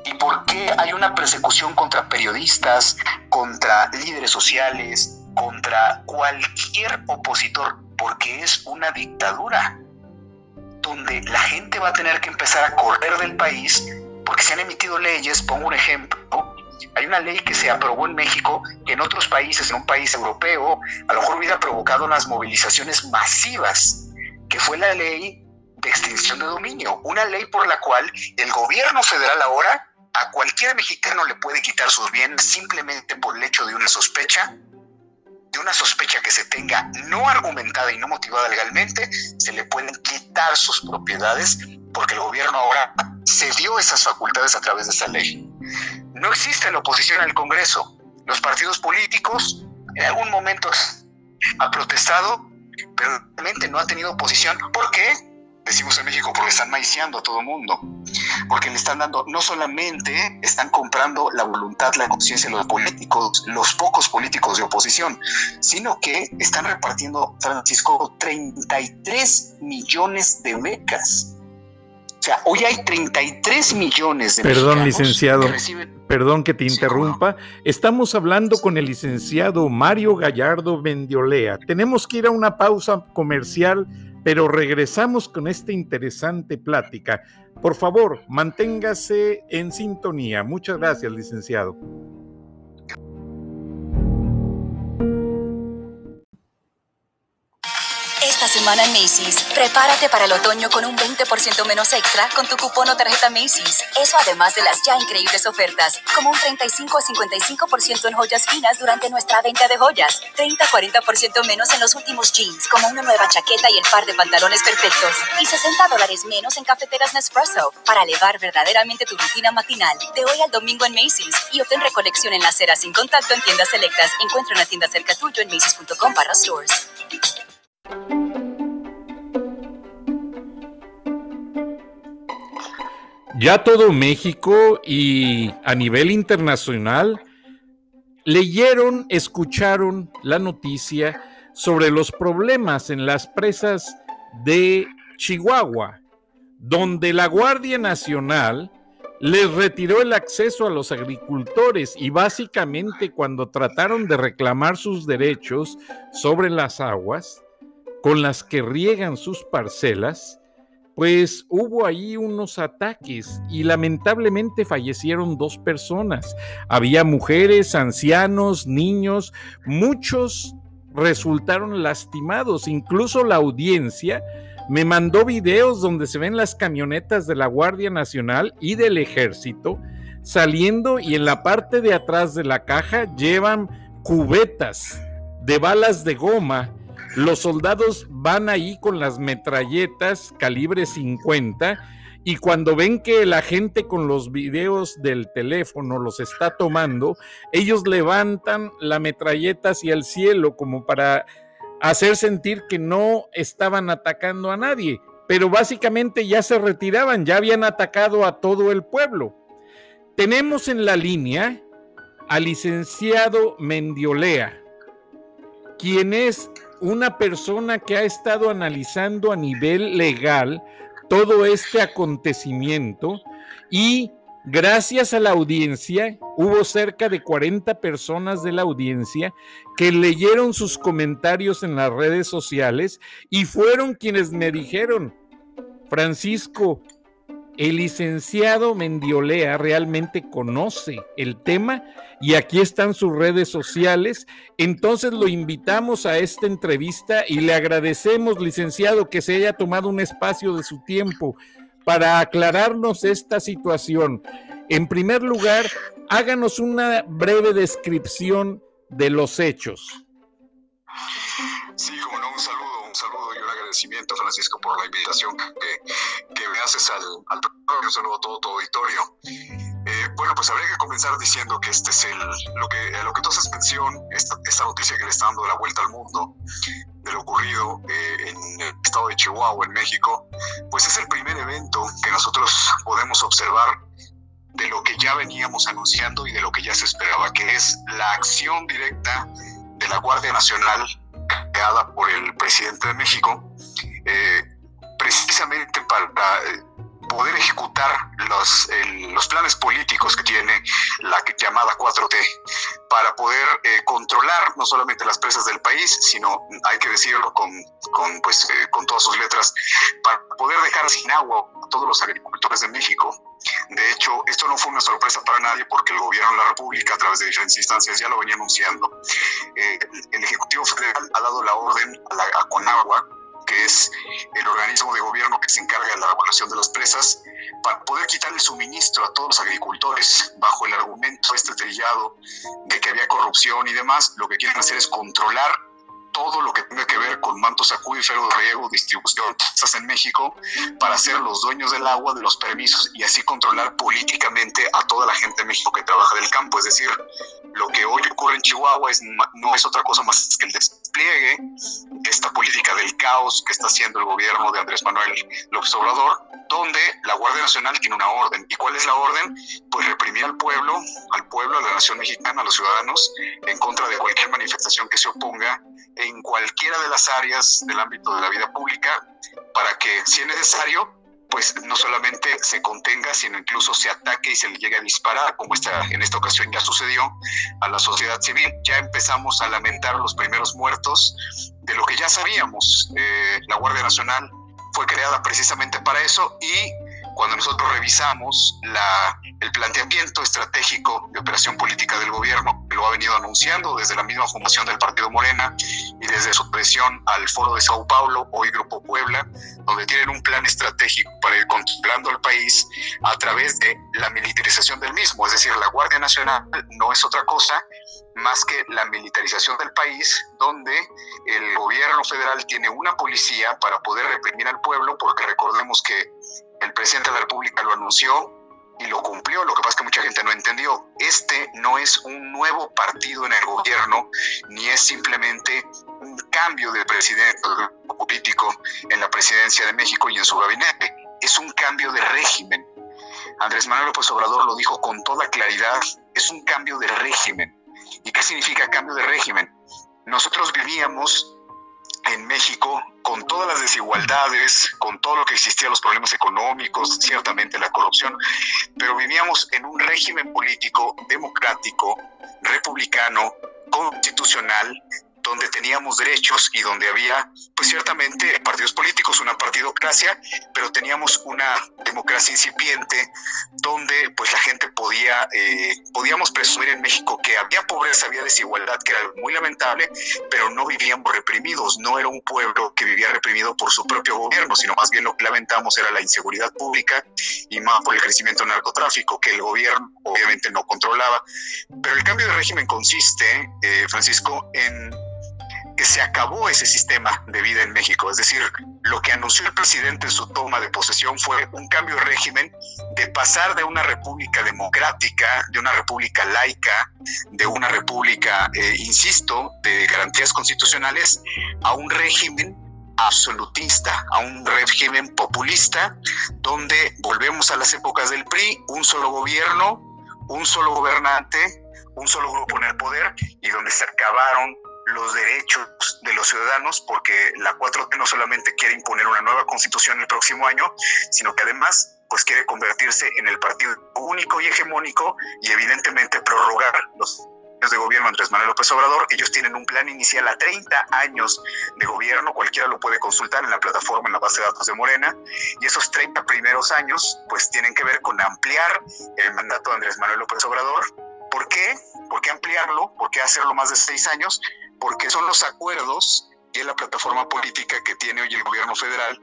¿Y por qué hay una persecución contra periodistas, contra líderes sociales, contra cualquier opositor? Porque es una dictadura. donde la gente va a tener que empezar a correr del país porque se han emitido leyes. Pongo un ejemplo, hay una ley que se aprobó en México que en otros países, en un país europeo, a lo mejor hubiera provocado unas movilizaciones masivas, que fue la ley de extinción de dominio, una ley por la cual el gobierno federal ahora a cualquier mexicano le puede quitar sus bienes simplemente por el hecho de una sospecha que se tenga no argumentada y no motivada legalmente. Se le pueden quitar sus propiedades porque el gobierno ahora cedió esas facultades a través de esa ley. No existe la oposición al Congreso. Los partidos políticos en algún momento han protestado, pero realmente no ha tenido oposición. ¿Por qué? Decimos en México, porque están maiciando a todo el mundo, porque le están dando, no solamente están comprando la voluntad, la conciencia de los políticos, los pocos políticos de oposición, sino que están repartiendo, Francisco, 33 millones de becas. O sea, hoy hay 33 millones de mexicanos. Perdón, licenciado, perdón que te interrumpa. Estamos hablando con el licenciado Mario Gallardo Mendiolea. Tenemos que ir a una pausa comercial, pero regresamos con esta interesante plática. Por favor, manténgase en sintonía. Muchas gracias, licenciado. Esta semana en Macy's, prepárate para el otoño con un 20% menos extra con tu cupón o tarjeta Macy's. Eso además de las ya increíbles ofertas, como un 35 a 55% en joyas finas durante nuestra venta de joyas, 30 a 40% menos en los últimos jeans, como una nueva chaqueta y el par de pantalones perfectos, y $60 menos en cafeteras Nespresso, para elevar verdaderamente tu rutina matinal. De hoy al domingo en Macy's, y obtén recolección en la acera sin contacto en tiendas selectas. Encuentra una tienda cerca tuyo en Macy's.com/stores. Ya todo México y a nivel internacional leyeron, escucharon la noticia sobre los problemas en las presas de Chihuahua, donde la Guardia Nacional les retiró el acceso a los agricultores y básicamente cuando trataron de reclamar sus derechos sobre las aguas con las que riegan sus parcelas, pues hubo ahí unos ataques y lamentablemente fallecieron 2 personas. Había mujeres, ancianos, niños, muchos resultaron lastimados. Incluso la audiencia me mandó videos donde se ven las camionetas de la Guardia Nacional y del Ejército saliendo, y en la parte de atrás de la caja llevan cubetas de balas de goma. Los soldados van ahí con las metralletas calibre 50, y cuando ven que la gente con los videos del teléfono los está tomando, ellos levantan la metralleta hacia el cielo como para hacer sentir que no estaban atacando a nadie, pero básicamente ya se retiraban, ya habían atacado a todo el pueblo. Tenemos en la línea al licenciado Mendiolea, quien es una persona que ha estado analizando a nivel legal todo este acontecimiento, y gracias a la audiencia hubo cerca de 40 personas de la audiencia que leyeron sus comentarios en las redes sociales y fueron quienes me dijeron: Francisco, el licenciado Mendiolea realmente conoce el tema y aquí están sus redes sociales. Entonces lo invitamos a esta entrevista y le agradecemos, licenciado, que se haya tomado un espacio de su tiempo para aclararnos esta situación. En primer lugar, háganos una breve descripción de los hechos. Sí, como no, un saludo y un agradecimiento, Francisco, por la invitación que me haces al programa. Un saludo a todo tu auditorio. Bueno, pues habría que comenzar diciendo que este es lo que tú haces mención, esta noticia que le está dando la vuelta al mundo de lo ocurrido en el estado de Chihuahua, en México. Pues es el primer evento que nosotros podemos observar de lo que ya veníamos anunciando y de lo que ya se esperaba, que es la acción directa de la Guardia Nacional creada por el presidente de México, precisamente para poder ejecutar los planes políticos que tiene la llamada 4T, para poder controlar no solamente las presas del país, sino, hay que decirlo con todas sus letras, para poder dejar sin agua a todos los agricultores de México. De hecho, esto no fue una sorpresa para nadie, porque el gobierno de la República, a través de diferentes instancias, ya lo venía anunciando. El Ejecutivo Federal ha dado la orden a Conagua, que es el organismo de gobierno que se encarga de la regulación de las presas, para poder quitar el suministro a todos los agricultores, bajo el argumento trillado de que había corrupción y demás. Lo que quieren hacer es controlar todo lo que tenga que ver con mantos acuíferos, riego, distribución, tasas en México, para ser los dueños del agua, de los permisos, y así controlar políticamente a toda la gente de México que trabaja del campo. Es decir, lo que hoy ocurre en Chihuahua no es otra cosa más que el despliegue de esta política del caos que está haciendo el gobierno de Andrés Manuel López Obrador, donde la Guardia Nacional tiene una orden. ¿Y cuál es la orden? Pues reprimir al pueblo, a la nación mexicana, a los ciudadanos, en contra de cualquier manifestación que se oponga en cualquiera de las áreas del ámbito de la vida pública, para que, si es necesario, pues no solamente se contenga, sino incluso se ataque y se le llegue a disparar, como en esta ocasión ya sucedió, a la sociedad civil. Ya empezamos a lamentar los primeros muertos de lo que ya sabíamos. La Guardia Nacional fue creada precisamente para eso, y cuando nosotros revisamos el planteamiento estratégico de operación política del gobierno, que lo ha venido anunciando desde la misma fundación del partido Morena y desde su presión al Foro de Sao Paulo, hoy Grupo Puebla, donde tienen un plan estratégico para ir controlando al país a través de la militarización del mismo. Es decir, la Guardia Nacional no es otra cosa más que la militarización del país, donde el gobierno federal tiene una policía para poder reprimir al pueblo, porque recordemos que el presidente de la República lo anunció y lo cumplió. Lo que pasa es que mucha gente no entendió. Este no es un nuevo partido en el gobierno, ni es simplemente un cambio de presidente político en la presidencia de México y en su gabinete. Es un cambio de régimen. Andrés Manuel López Obrador lo dijo con toda claridad: es un cambio de régimen. ¿Y qué significa cambio de régimen? Nosotros vivíamos en México con todas las desigualdades, con todo lo que existía, los problemas económicos, ciertamente la corrupción, pero vivíamos en un régimen político democrático, republicano, constitucional, donde teníamos derechos y donde había, pues ciertamente, partidos políticos, una partidocracia, pero teníamos una democracia incipiente, donde pues la gente podíamos presumir en México que había pobreza, había desigualdad, que era muy lamentable, pero no vivíamos reprimidos. No era un pueblo que vivía reprimido por su propio gobierno, sino más bien lo que lamentamos era la inseguridad pública, y más por el crecimiento del narcotráfico, que el gobierno obviamente no controlaba. Pero el cambio de régimen consiste, Francisco, en que se acabó ese sistema de vida en México. Es decir, lo que anunció el presidente en su toma de posesión fue un cambio de régimen, de pasar de una república democrática, de una república laica, de una república, insisto, de garantías constitucionales, a un régimen absolutista, a un régimen populista, donde volvemos a las épocas del PRI: un solo gobierno, un solo gobernante, un solo grupo en el poder, y donde se acabaron los derechos de los ciudadanos, porque la 4T no solamente quiere imponer una nueva constitución el próximo año, sino que además pues quiere convertirse en el partido único y hegemónico, y evidentemente prorrogar los años de gobierno de Andrés Manuel López Obrador. Ellos tienen un plan inicial a 30 años de gobierno, cualquiera lo puede consultar en la plataforma, en la base de datos de Morena, y esos 30 primeros años pues tienen que ver con ampliar el mandato de Andrés Manuel López Obrador. ¿Por qué? ¿Por qué ampliarlo? ¿Por qué hacerlo más de 6 años? Porque son los acuerdos y es la plataforma política que tiene hoy el gobierno federal.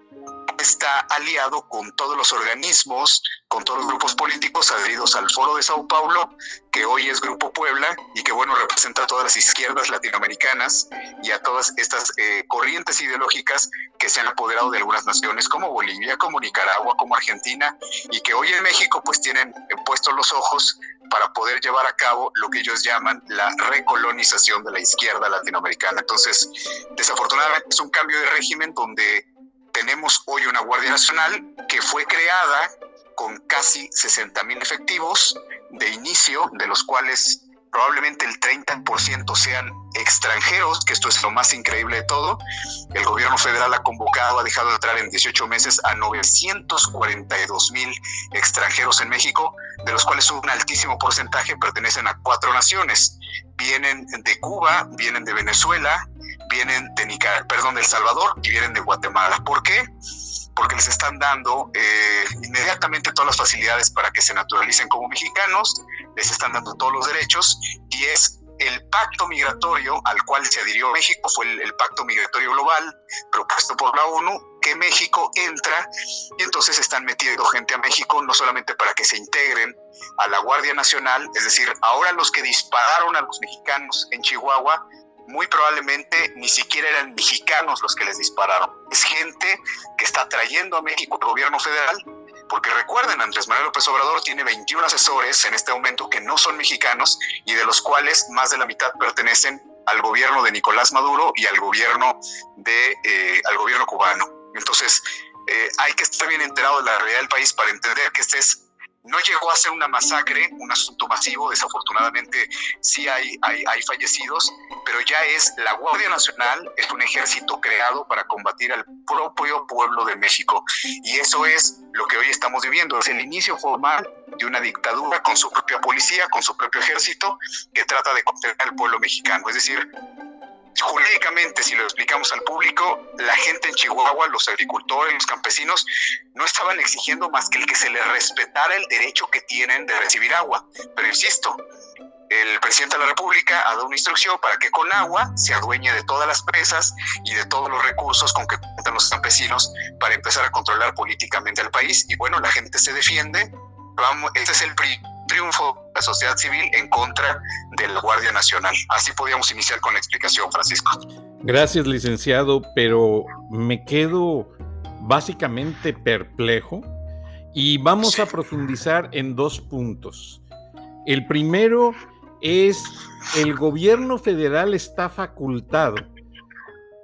Está aliado con todos los organismos, con todos los grupos políticos adheridos al Foro de Sao Paulo, que hoy es Grupo Puebla, y que, bueno, representa a todas las izquierdas latinoamericanas y a todas estas corrientes ideológicas que se han apoderado de algunas naciones como Bolivia, como Nicaragua, como Argentina, y que hoy en México pues tienen puestos los ojos para poder llevar a cabo lo que ellos llaman la recolonización de la izquierda latinoamericana. Entonces, desafortunadamente es un cambio de régimen, donde tenemos hoy una Guardia Nacional que fue creada con casi 60,000 efectivos de inicio, de los cuales probablemente el 30% sean extranjeros, que esto es lo más increíble de todo. El gobierno federal ha convocado, ha dejado entrar en 18 meses a 942,000 extranjeros en México, de los cuales un altísimo porcentaje pertenecen a 4 naciones. Vienen de Cuba, vienen de Venezuela, vienen de El Salvador y vienen de Guatemala. ¿Por qué? Porque les están dando inmediatamente todas las facilidades para que se naturalicen como mexicanos, les están dando todos los derechos, y es el pacto migratorio al cual se adhirió México, fue el pacto migratorio global propuesto por la ONU, que México entra, y entonces están metiendo gente a México, no solamente para que se integren a la Guardia Nacional, es decir, ahora los que dispararon a los mexicanos en Chihuahua, muy probablemente ni siquiera eran mexicanos los que les dispararon. Es gente que está trayendo a México el gobierno federal, porque recuerden, Andrés Manuel López Obrador tiene 21 asesores en este momento que no son mexicanos y de los cuales más de la mitad pertenecen al gobierno de Nicolás Maduro y al gobierno cubano. Entonces, hay que estar bien enterado de la realidad del país para entender que no llegó a ser una masacre, un asunto masivo. Desafortunadamente sí hay fallecidos, pero ya es la Guardia Nacional, es un ejército creado para combatir al propio pueblo de México. Y eso es lo que hoy estamos viviendo, es el inicio formal de una dictadura con su propia policía, con su propio ejército, que trata de contener al pueblo mexicano. Es decir, jurídicamente, si lo explicamos al público, la gente en Chihuahua, los agricultores, los campesinos, no estaban exigiendo más que el que se les respetara el derecho que tienen de recibir agua. Pero insisto, el presidente de la República ha dado una instrucción para que Conagua se adueñe de todas las presas y de todos los recursos con que cuentan los campesinos para empezar a controlar políticamente al país. Y bueno, la gente se defiende. Este es el triunfo de la sociedad civil en contra de la Guardia Nacional. Así podíamos iniciar con la explicación, Francisco. Gracias, licenciado, pero me quedo básicamente perplejo y vamos a profundizar en 2 puntos. El primero es: el gobierno federal está facultado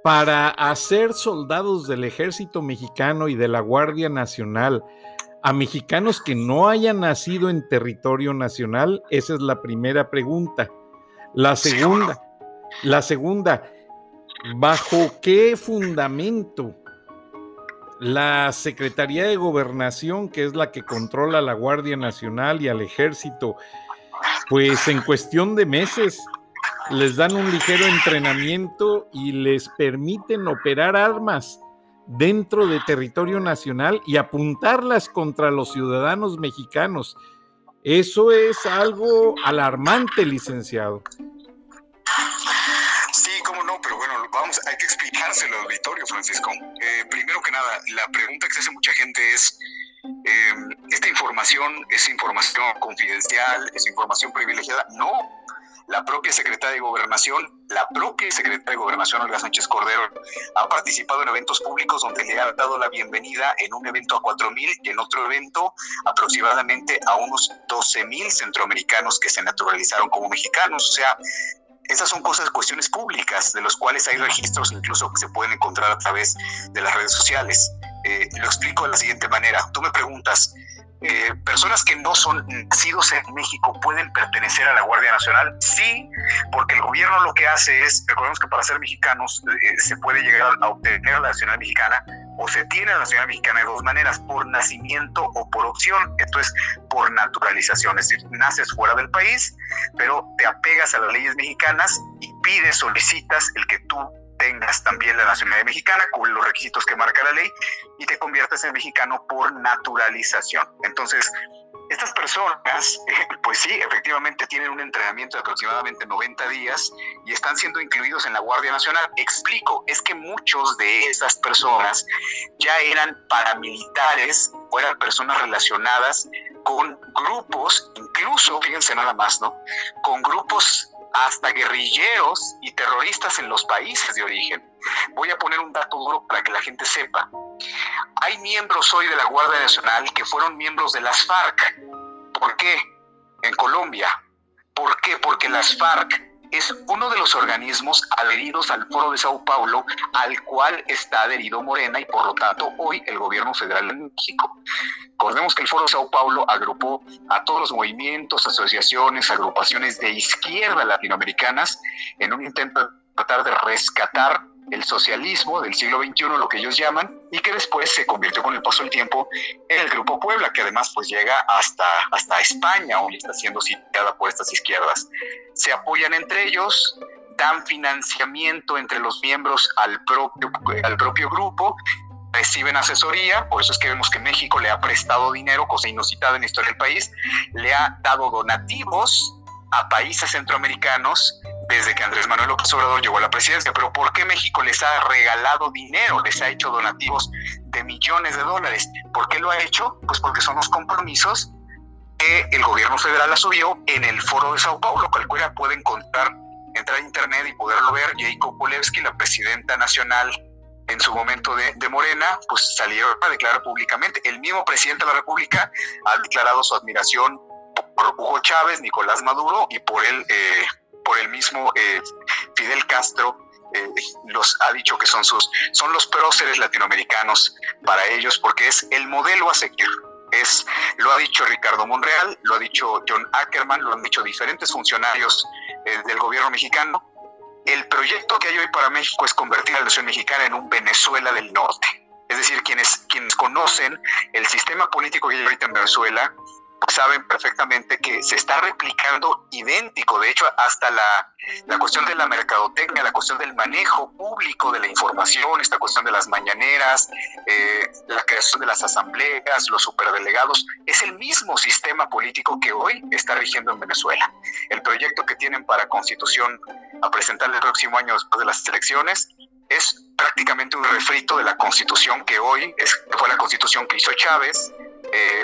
para hacer soldados del ejército mexicano y de la Guardia Nacional a mexicanos que no hayan nacido en territorio nacional. Esa es la primera pregunta. La segunda, ¿bajo qué fundamento la Secretaría de Gobernación, que es la que controla a la Guardia Nacional y al Ejército, pues en cuestión de meses les dan un ligero entrenamiento y les permiten operar armas dentro de territorio nacional y apuntarlas contra los ciudadanos mexicanos? Eso es algo alarmante, licenciado. Sí, cómo no, pero bueno, hay que explicárselo al auditorio, Francisco. Primero que nada, la pregunta que se hace mucha gente es, ¿esta información es información confidencial, es información privilegiada? No. La propia secretaria de Gobernación, Olga Sánchez Cordero, ha participado en eventos públicos donde le ha dado la bienvenida en un evento a 4,000 y en otro evento aproximadamente a unos 12,000 centroamericanos que se naturalizaron como mexicanos. O sea, esas son cuestiones públicas, de los cuales hay registros incluso que se pueden encontrar a través de las redes sociales. Lo explico de la siguiente manera. Tú me preguntas, personas que no son nacidos en México pueden pertenecer a la Guardia Nacional. Sí, porque el gobierno lo que hace es, recordemos que para ser mexicanos se puede llegar a obtener la nacionalidad mexicana, o se tiene la nacionalidad mexicana de 2 maneras: por nacimiento o por opción. Esto es por naturalización, es decir, naces fuera del país, pero te apegas a las leyes mexicanas y solicitas el que tú tengas también la nacionalidad mexicana, cubre los requisitos que marca la ley y te conviertes en mexicano por naturalización. Entonces, estas personas, pues sí, efectivamente tienen un entrenamiento de aproximadamente 90 días y están siendo incluidos en la Guardia Nacional. Explico, es que muchos de esas personas ya eran paramilitares o eran personas relacionadas con grupos, incluso, fíjense nada más, ¿no?, con grupos hasta guerrilleros y terroristas en los países de origen. Voy a poner un dato duro para que la gente sepa. Hay miembros hoy de la Guardia Nacional que fueron miembros de las FARC. ¿Por qué? En Colombia. ¿Por qué? Porque las FARC es uno de los organismos adheridos al Foro de Sao Paulo, al cual está adherido Morena y por lo tanto hoy el gobierno federal de México. Recordemos que el Foro de Sao Paulo agrupó a todos los movimientos, asociaciones, agrupaciones de izquierda latinoamericanas en un intento de tratar de rescatar el socialismo del siglo XXI, lo que ellos llaman, y que después se convirtió con el paso del tiempo en el Grupo Puebla, que además pues llega hasta España, hoy está siendo citada por estas izquierdas. Se apoyan entre ellos, dan financiamiento entre los miembros al propio grupo, reciben asesoría, por eso es que vemos que México le ha prestado dinero, cosa inusitada en la historia del país, le ha dado donativos a países centroamericanos desde que Andrés Manuel López Obrador llegó a la presidencia. Pero ¿por qué México les ha regalado dinero, les ha hecho donativos de millones de dólares? ¿Por qué lo ha hecho? Pues porque son los compromisos que el gobierno federal asumió en el Foro de Sao Paulo. Cualquiera puede entrar a internet y poderlo ver. Jacob Kulewski, la presidenta nacional en su momento de Morena, pues salió a declarar públicamente. El mismo presidente de la República ha declarado su admiración por Hugo Chávez, Nicolás Maduro y por el mismo Fidel Castro. Los ha dicho que son los próceres latinoamericanos para ellos, porque es el modelo a seguir. Lo ha dicho Ricardo Monreal, lo ha dicho John Ackerman, lo han dicho diferentes funcionarios del gobierno mexicano. El proyecto que hay hoy para México es convertir a la nación mexicana en un Venezuela del Norte. Es decir, quienes conocen el sistema político que hay ahorita en Venezuela saben perfectamente que se está replicando idéntico. De hecho, hasta la cuestión de la mercadotecnia, la cuestión del manejo público de la información, esta cuestión de las mañaneras, la creación de las asambleas, los superdelegados, es el mismo sistema político que hoy está rigiendo en Venezuela. El proyecto que tienen para Constitución a presentar el próximo año después de las elecciones es prácticamente un refrito de la Constitución que hoy fue la Constitución que hizo Chávez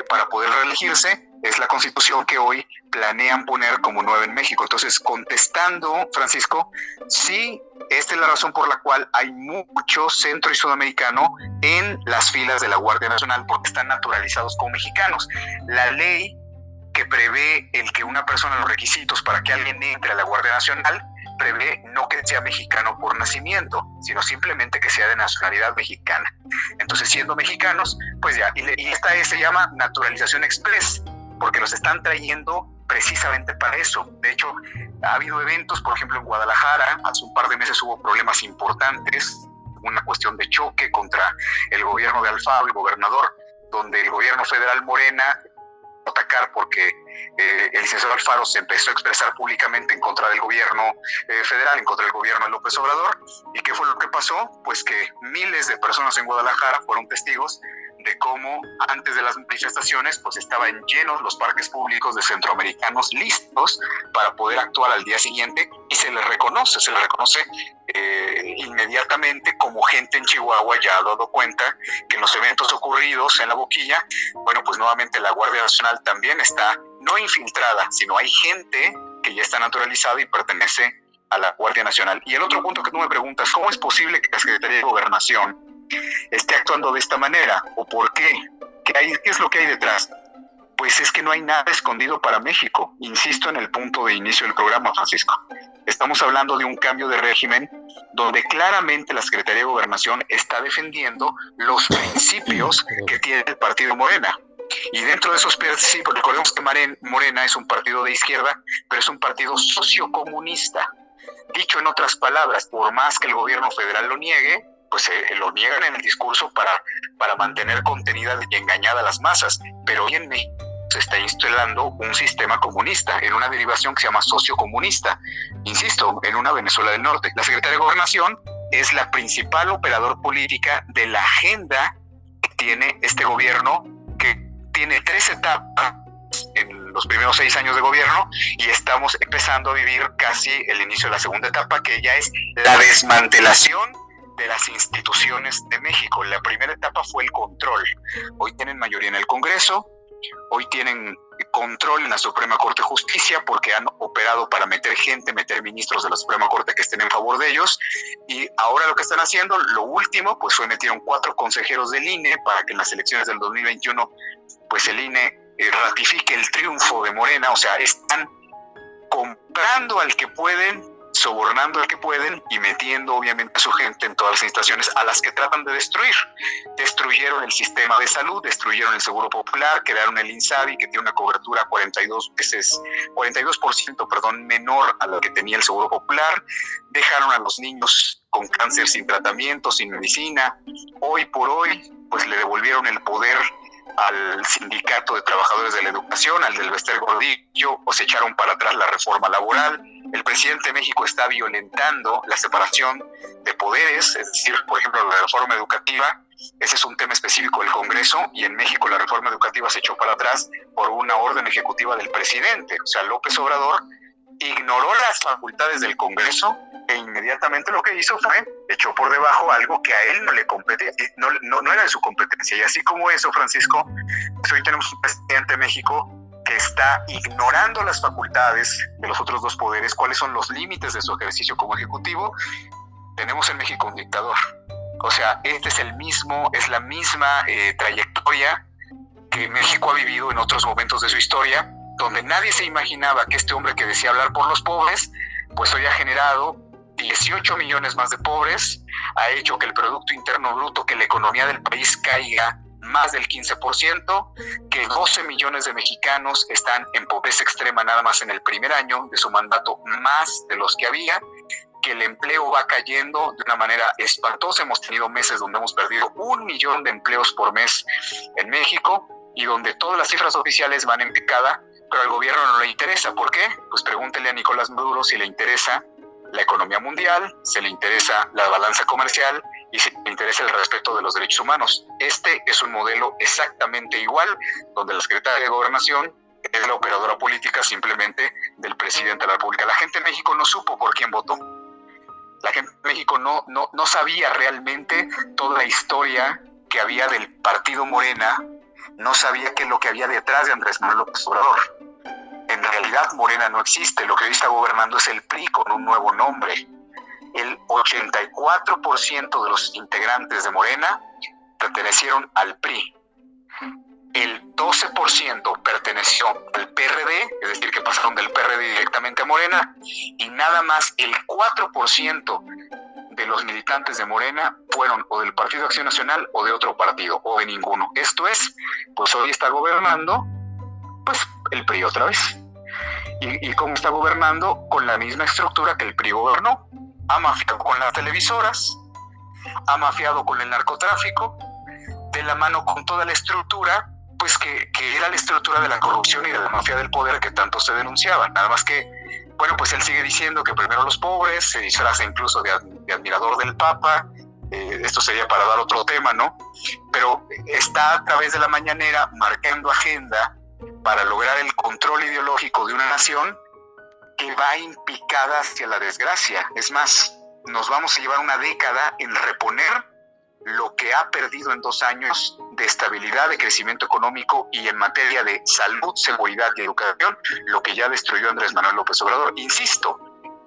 para poder reelegirse. Es la Constitución que hoy planean poner como nueva en México. Entonces, contestando, Francisco, sí, esta es la razón por la cual hay mucho centro y sudamericano en las filas de la Guardia Nacional, porque están naturalizados como mexicanos. La ley que prevé el que una persona, los requisitos para que alguien entre a la Guardia Nacional, prevé no que sea mexicano por nacimiento, sino simplemente que sea de nacionalidad mexicana. Entonces, siendo mexicanos, pues ya, y esta se llama naturalización express, porque los están trayendo precisamente para eso. De hecho, ha habido eventos, por ejemplo, en Guadalajara, hace un par de meses hubo problemas importantes, una cuestión de choque contra el gobierno de Alfaro, el gobernador, donde el gobierno federal Morena atacar porque el licenciado Alfaro se empezó a expresar públicamente en contra del gobierno federal, en contra del gobierno de López Obrador. ¿Y qué fue lo que pasó? Pues que miles de personas en Guadalajara fueron testigos de cómo antes de las manifestaciones pues estaban llenos los parques públicos de centroamericanos listos para poder actuar al día siguiente, y se les reconoce inmediatamente como gente en Chihuahua. Ya ha dado cuenta que en los eventos ocurridos en La Boquilla, bueno, pues nuevamente la Guardia Nacional también está no infiltrada, sino hay gente que ya está naturalizada y pertenece a la Guardia Nacional. Y el otro punto que tú me preguntas, ¿cómo es posible que la Secretaría de Gobernación esté actuando de esta manera? ¿O por qué? ¿Qué es lo que hay detrás? Pues es que no hay nada escondido para México. Insisto en el punto de inicio del programa, Francisco. Estamos hablando de un cambio de régimen donde claramente la Secretaría de Gobernación está defendiendo los principios que tiene el partido Morena. Y dentro de esos principios, recordemos que Morena es un partido de izquierda, pero es un partido sociocomunista. Dicho en otras palabras, por más que el gobierno federal lo niegue, pues lo niegan en el discurso para mantener contenida y engañada a las masas. Pero hoy en México se está instalando un sistema comunista, en una derivación que se llama sociocomunista. Insisto, en una Venezuela del Norte. La Secretaría de Gobernación es la principal operador política de la agenda que tiene este gobierno, que tiene 3 etapas en los primeros 6 años de gobierno, y estamos empezando a vivir casi el inicio de la segunda etapa, que ya es la desmantelación de las instituciones de México. La primera etapa fue el control. Hoy tienen mayoría en el Congreso, hoy tienen control en la Suprema Corte de Justicia, porque han operado para meter ministros de la Suprema Corte que estén en favor de ellos. Y ahora lo que están haciendo, lo último, pues fue metieron 4 consejeros del INE para que en las elecciones del 2021, pues el INE ratifique el triunfo de Morena. O sea, están comprando al que pueden sobornando al que pueden y metiendo obviamente a su gente en todas las instituciones a las que tratan de destruir. Destruyeron el sistema de salud, destruyeron el Seguro Popular, crearon el INSABI, que tiene una cobertura 42% menor a la que tenía el Seguro Popular. Dejaron a los niños con cáncer sin tratamiento, sin medicina. Hoy por hoy, pues le devolvieron el poder al Sindicato de Trabajadores de la Educación, al del Bester Gordillo, o se echaron para atrás la reforma laboral. El presidente de México está violentando la separación de poderes, es decir, por ejemplo, la reforma educativa. Ese es un tema específico del Congreso, y en México la reforma educativa se echó para atrás por una orden ejecutiva del presidente. O sea, López Obrador ignoró las facultades del Congreso e inmediatamente lo que hizo fue echó por debajo algo que a él no le competía, no era de su competencia. Y así como eso, Francisco, pues hoy tenemos un presidente de México que está ignorando las facultades de los otros dos poderes, cuáles son los límites de su ejercicio como ejecutivo. Tenemos en México un dictador. O sea, es la misma trayectoria que México ha vivido en otros momentos de su historia, donde nadie se imaginaba que este hombre que decía hablar por los pobres, pues hoy ha generado 18 millones más de pobres, ha hecho que el Producto Interno Bruto, que la economía del país caiga más del 15%, que 12 millones de mexicanos están en pobreza extrema nada más en el primer año de su mandato, más de los que había, que el empleo va cayendo de una manera espantosa. Hemos tenido meses donde hemos perdido 1 millón de empleos por mes en México y donde todas las cifras oficiales van en picada, pero al gobierno no le interesa. ¿Por qué? Pues pregúntele a Nicolás Maduro si le interesa la economía mundial, si le interesa la balanza comercial y si le interesa el respeto de los derechos humanos. Este es un modelo exactamente igual, donde la secretaria de Gobernación es la operadora política simplemente del presidente de la República. La gente en México no supo por quién votó. La gente en México no sabía realmente toda la historia que había del partido Morena, no sabía qué es lo que había detrás de Andrés Manuel López Obrador. En realidad Morena no existe, lo que hoy está gobernando es el PRI con un nuevo nombre. El 84% de los integrantes de Morena pertenecieron al PRI. El 12% perteneció al PRD, es decir, que pasaron del PRD directamente a Morena, y nada más el 4% de los militantes de Morena fueron o del Partido de Acción Nacional o de otro partido, o de ninguno. Esto es, pues hoy está gobernando pues el PRI otra vez. ¿Y cómo está gobernando? Con la misma estructura que el PRI gobernó. Ha mafiado con las televisoras, ha mafiado con el narcotráfico, de la mano con toda la estructura, pues que era la estructura de la corrupción y de la mafia del poder que tanto se denunciaba. Nada más que, bueno, pues él sigue diciendo que primero los pobres, se disfraza incluso de admirador del Papa. Esto sería para dar otro tema, ¿no? Pero está a través de la mañanera marcando agenda para lograr el control ideológico de una nación que va impicada hacia la desgracia. Es más, nos vamos a llevar una década en reponer lo que ha perdido en 2 años de estabilidad, de crecimiento económico y en materia de salud, seguridad y educación, lo que ya destruyó Andrés Manuel López Obrador. Insisto,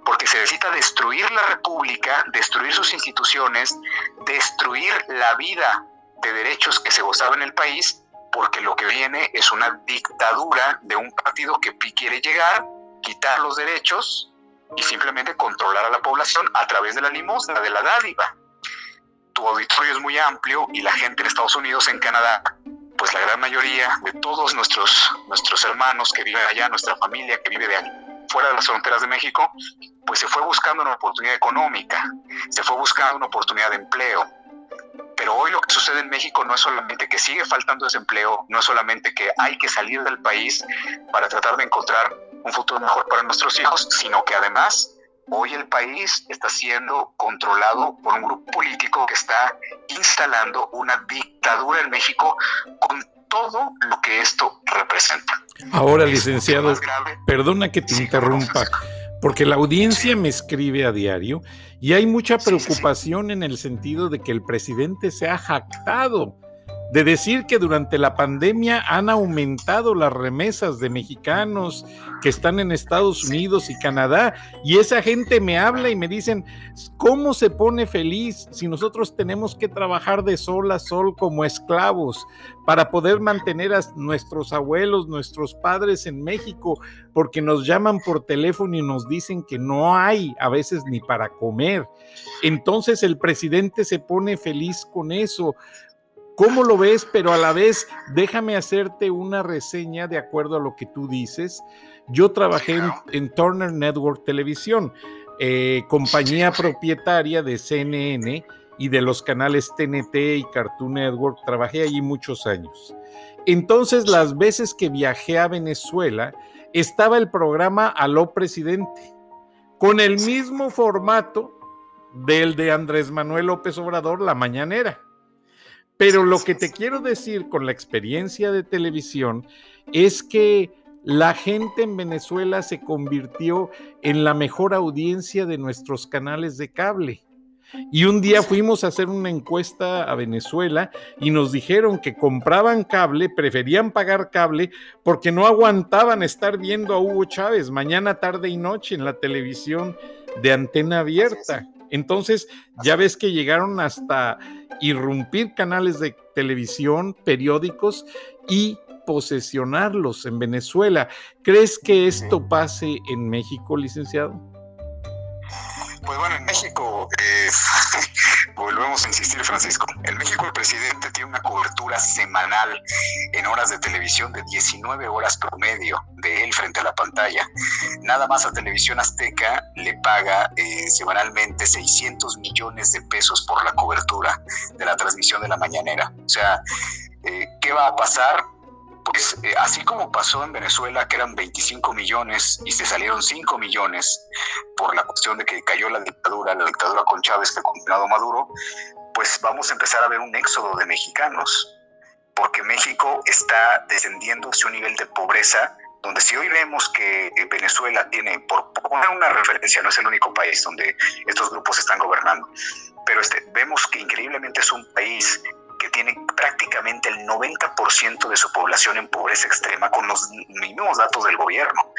porque se necesita destruir la república, destruir sus instituciones, destruir la vida de derechos que se gozaba en el país, porque lo que viene es una dictadura de un partido que quiere llegar, quitar los derechos y simplemente controlar a la población a través de la limosna, de la dádiva. Tu auditorio es muy amplio y la gente en Estados Unidos, en Canadá, pues la gran mayoría de todos nuestros hermanos que viven allá, nuestra familia que vive de allá, fuera de las fronteras de México, pues se fue buscando una oportunidad económica, se fue buscando una oportunidad de empleo. Pero hoy lo que sucede en México no es solamente que sigue faltando desempleo, no es solamente que hay que salir del país para tratar de encontrar un futuro mejor para nuestros hijos, sino que además hoy el país está siendo controlado por un grupo político que está instalando una dictadura en México con todo lo que esto representa. Ahora, licenciado, perdona que te interrumpa, porque la audiencia me escribe a diario y hay mucha preocupación en el sentido de que el presidente se ha jactado de decir que durante la pandemia han aumentado las remesas de mexicanos que están en Estados Unidos y Canadá, y esa gente me habla y me dicen, ¿cómo se pone feliz si nosotros tenemos que trabajar de sol a sol como esclavos para poder mantener a nuestros abuelos, nuestros padres en México? Porque nos llaman por teléfono y nos dicen que no hay a veces ni para comer. Entonces el presidente se pone feliz con eso. ¿Cómo lo ves? Pero a la vez, déjame hacerte una reseña de acuerdo a lo que tú dices. Yo trabajé en Turner Network Televisión, compañía propietaria de CNN y de los canales TNT y Cartoon Network. Trabajé allí muchos años. Entonces, las veces que viajé a Venezuela, estaba el programa Aló Presidente, con el mismo formato del de Andrés Manuel López Obrador, La Mañanera. Pero lo que te quiero decir con la experiencia de televisión es que la gente en Venezuela se convirtió en la mejor audiencia de nuestros canales de cable. Y un día fuimos a hacer una encuesta a Venezuela y nos dijeron que compraban cable, preferían pagar cable porque no aguantaban estar viendo a Hugo Chávez mañana, tarde y noche en la televisión de antena abierta. Entonces, ya ves que llegaron hasta irrumpir canales de televisión, periódicos y posesionarlos en Venezuela. ¿Crees que esto pase en México, licenciado? Pues bueno, en México, volvemos a insistir, Francisco, en México el presidente tiene una cobertura semanal en horas de televisión de 19 horas promedio de él frente a la pantalla. Nada más a Televisión Azteca le paga semanalmente 600 millones de pesos por la cobertura de la transmisión de La Mañanera. O sea, ¿qué va a pasar? Pues así como pasó en Venezuela, que eran 25 millones y se salieron 5 millones por la cuestión de que cayó la dictadura con Chávez que ha condenado Maduro, pues vamos a empezar a ver un éxodo de mexicanos, porque México está descendiendo hacia un nivel de pobreza, donde si hoy vemos que Venezuela tiene, por poner una referencia, no es el único país donde estos grupos están gobernando, pero vemos que increíblemente es un país que tiene prácticamente el 90% de su población en pobreza extrema con los mismos datos del gobierno.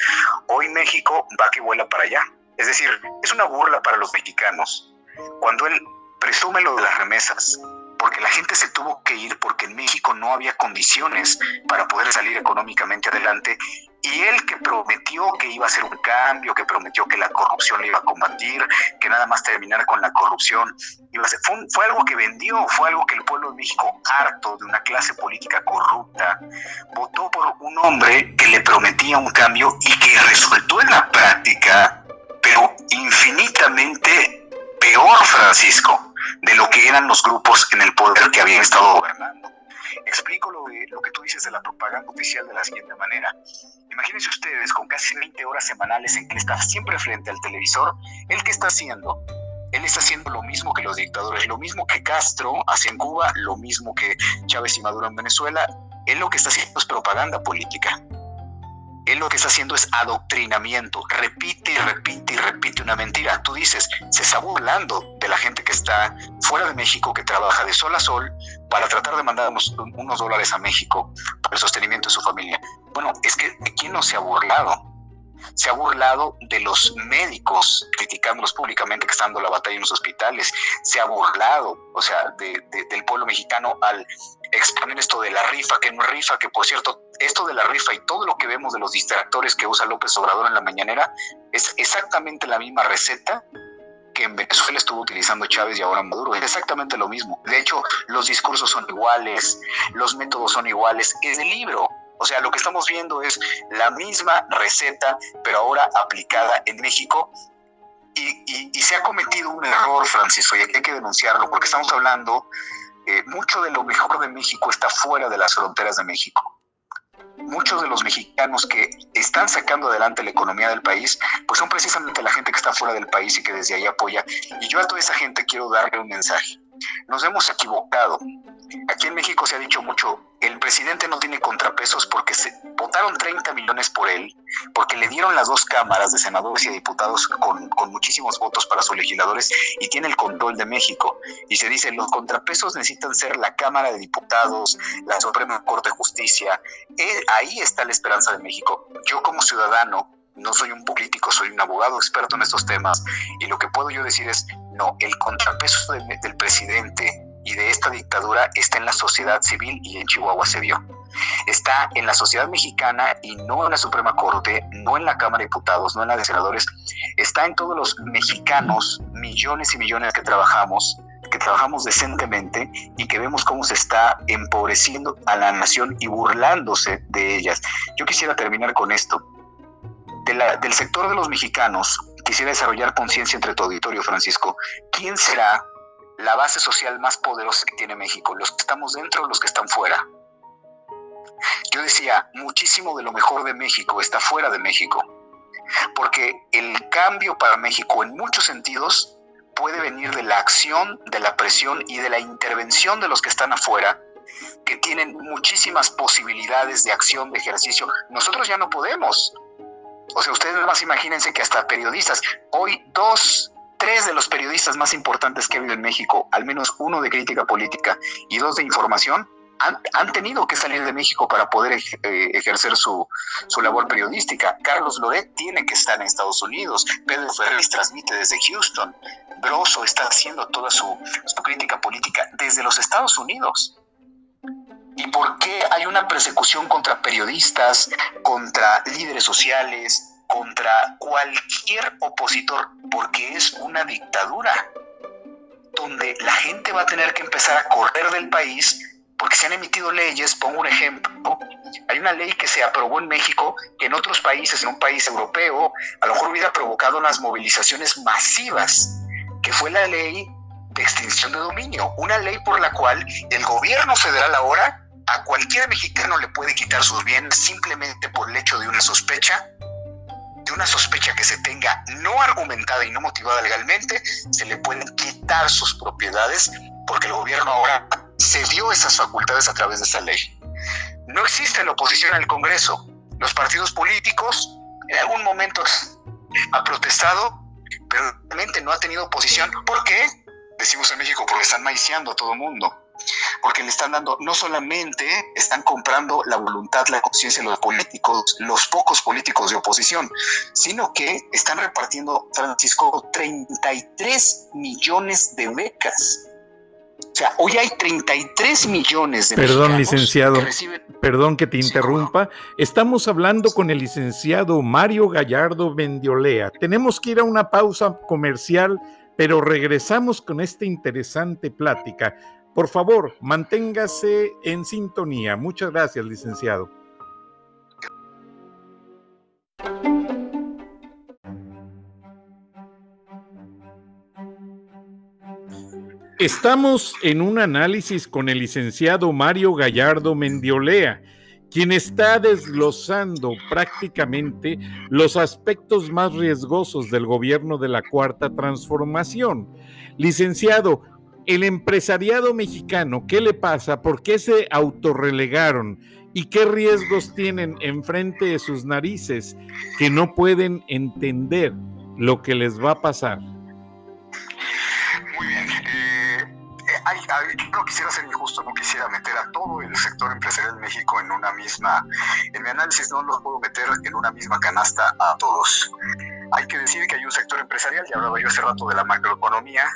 Hoy México va que vuela para allá. Es decir, es una burla para los mexicanos. Cuando él presume lo de las remesas, porque la gente se tuvo que ir porque en México no había condiciones para poder salir económicamente adelante, y él que prometió que iba a hacer un cambio, que prometió que la corrupción le iba a combatir, que nada más terminar con la corrupción, fue algo que vendió, fue algo que el pueblo de México, harto de una clase política corrupta, votó por un hombre que le prometía un cambio y que resultó en la práctica, pero infinitamente peor, Francisco, de lo que eran los grupos en el poder que habían estado gobernando. Explico lo que tú dices de la propaganda oficial de la siguiente manera. Imagínense ustedes, con casi 20 horas semanales en que está siempre frente al televisor, ¿él qué está haciendo? Él está haciendo lo mismo que los dictadores, lo mismo que Castro hace en Cuba, lo mismo que Chávez y Maduro en Venezuela. Él lo que está haciendo es propaganda política. Él lo que está haciendo es adoctrinamiento. Repite y repite y repite una mentira. Tú dices, se está burlando de la gente que está fuera de México, que trabaja de sol a sol para tratar de mandar unos dólares a México para el sostenimiento de su familia. Bueno, es que ¿de quién no se ha burlado? Se ha burlado de los médicos, criticándolos públicamente que están dando la batalla en los hospitales. Se ha burlado, o sea, del pueblo mexicano al exponer esto de la rifa, que no rifa, que por cierto, esto de la rifa y todo lo que vemos de los distractores que usa López Obrador en La Mañanera es exactamente la misma receta que en Venezuela estuvo utilizando Chávez y ahora Maduro. Es exactamente lo mismo. De hecho, los discursos son iguales, los métodos son iguales. Es el libro. O sea, lo que estamos viendo es la misma receta, pero ahora aplicada en México. Y se ha cometido un error, Francisco, y hay que denunciarlo, porque estamos hablando, mucho de lo mejor de México está fuera de las fronteras de México. Muchos de los mexicanos que están sacando adelante la economía del país, pues son precisamente la gente que está fuera del país y que desde ahí apoya. Y yo a toda esa gente quiero darle un mensaje. Nos hemos equivocado Aquí en México se ha dicho mucho, el presidente no tiene contrapesos porque se votaron 30 millones por él, porque le dieron las dos cámaras de senadores y de diputados con muchísimos votos para sus legisladores y tiene el control de México. Y se dice, los contrapesos necesitan ser la Cámara de Diputados, la Suprema Corte de Justicia. Ahí está la esperanza de México. Yo como ciudadano, no soy un político, soy un abogado experto en estos temas, y lo que puedo yo decir es, no, el contrapeso del presidente y de esta dictadura está en la sociedad civil, y en Chihuahua se vio. Está en la sociedad mexicana y no en la Suprema Corte, no en la Cámara de Diputados, no en la de Senadores. Está en todos los mexicanos, millones y millones que trabajamos decentemente y que vemos cómo se está empobreciendo a la nación y burlándose de ellas. Yo quisiera terminar con esto. Del sector de los mexicanos, quisiera desarrollar conciencia entre tu auditorio, Francisco. ¿Quién será la base social más poderosa que tiene México? ¿Los que estamos dentro o los que están fuera? Yo decía, muchísimo de lo mejor de México está fuera de México, porque el cambio para México en muchos sentidos puede venir de la acción, de la presión y de la intervención de los que están afuera, que tienen muchísimas posibilidades de acción, de ejercicio. Nosotros ya no podemos. O sea, ustedes nada más imagínense que hasta periodistas, hoy tres de los periodistas más importantes que ha habido en México, al menos uno de crítica política y dos de información, han tenido que salir de México para poder ejercer su labor periodística. Carlos Loret tiene que estar en Estados Unidos, Pedro Ferriz transmite desde Houston, Brozo está haciendo toda su crítica política desde los Estados Unidos. ¿Y por qué hay una persecución contra periodistas, contra líderes sociales, contra cualquier opositor? Porque es una dictadura donde la gente va a tener que empezar a correr del país porque se han emitido leyes. Pongo un ejemplo. Hay una ley que se aprobó en México que en otros países, en un país europeo, a lo mejor hubiera provocado unas movilizaciones masivas, que fue la ley de extinción de dominio, una ley por la cual el gobierno federal ahora a cualquier mexicano le puede quitar sus bienes simplemente por el hecho de una sospecha que se tenga, no argumentada y no motivada legalmente. Se le pueden quitar sus propiedades porque el gobierno ahora se dio esas facultades a través de esa ley. No existe la oposición al Congreso. Los partidos políticos en algún momento ha protestado, pero realmente no ha tenido oposición. ¿Por qué? Decimos en México, porque están maiciando a todo el mundo. Porque le están dando, no solamente están comprando la voluntad, la conciencia de los políticos, los pocos políticos de oposición, sino que están repartiendo, Francisco, 33 millones de becas. O sea, hoy hay 33 millones de mexicanos. Perdón, licenciado, perdón que te interrumpa. Estamos hablando con el licenciado Mario Gallardo Mendiolea. Tenemos que ir a una pausa comercial, pero regresamos con esta interesante plática. Por favor, manténgase en sintonía. Muchas gracias, licenciado. Estamos en un análisis con el licenciado Mario Gallardo Mendiolea, quien está desglosando prácticamente los aspectos más riesgosos del gobierno de la Cuarta Transformación. Licenciado, el empresariado mexicano, ¿qué le pasa? ¿Por qué se autorrelegaron? ¿Y qué riesgos tienen enfrente de sus narices que no pueden entender lo que les va a pasar? Muy bien. No quisiera ser injusto, no quisiera meter a todo el sector empresarial de México en una misma... En mi análisis no los puedo meter en una misma canasta a todos. Hay que decir que hay un sector empresarial, ya hablaba yo hace rato de la macroeconomía,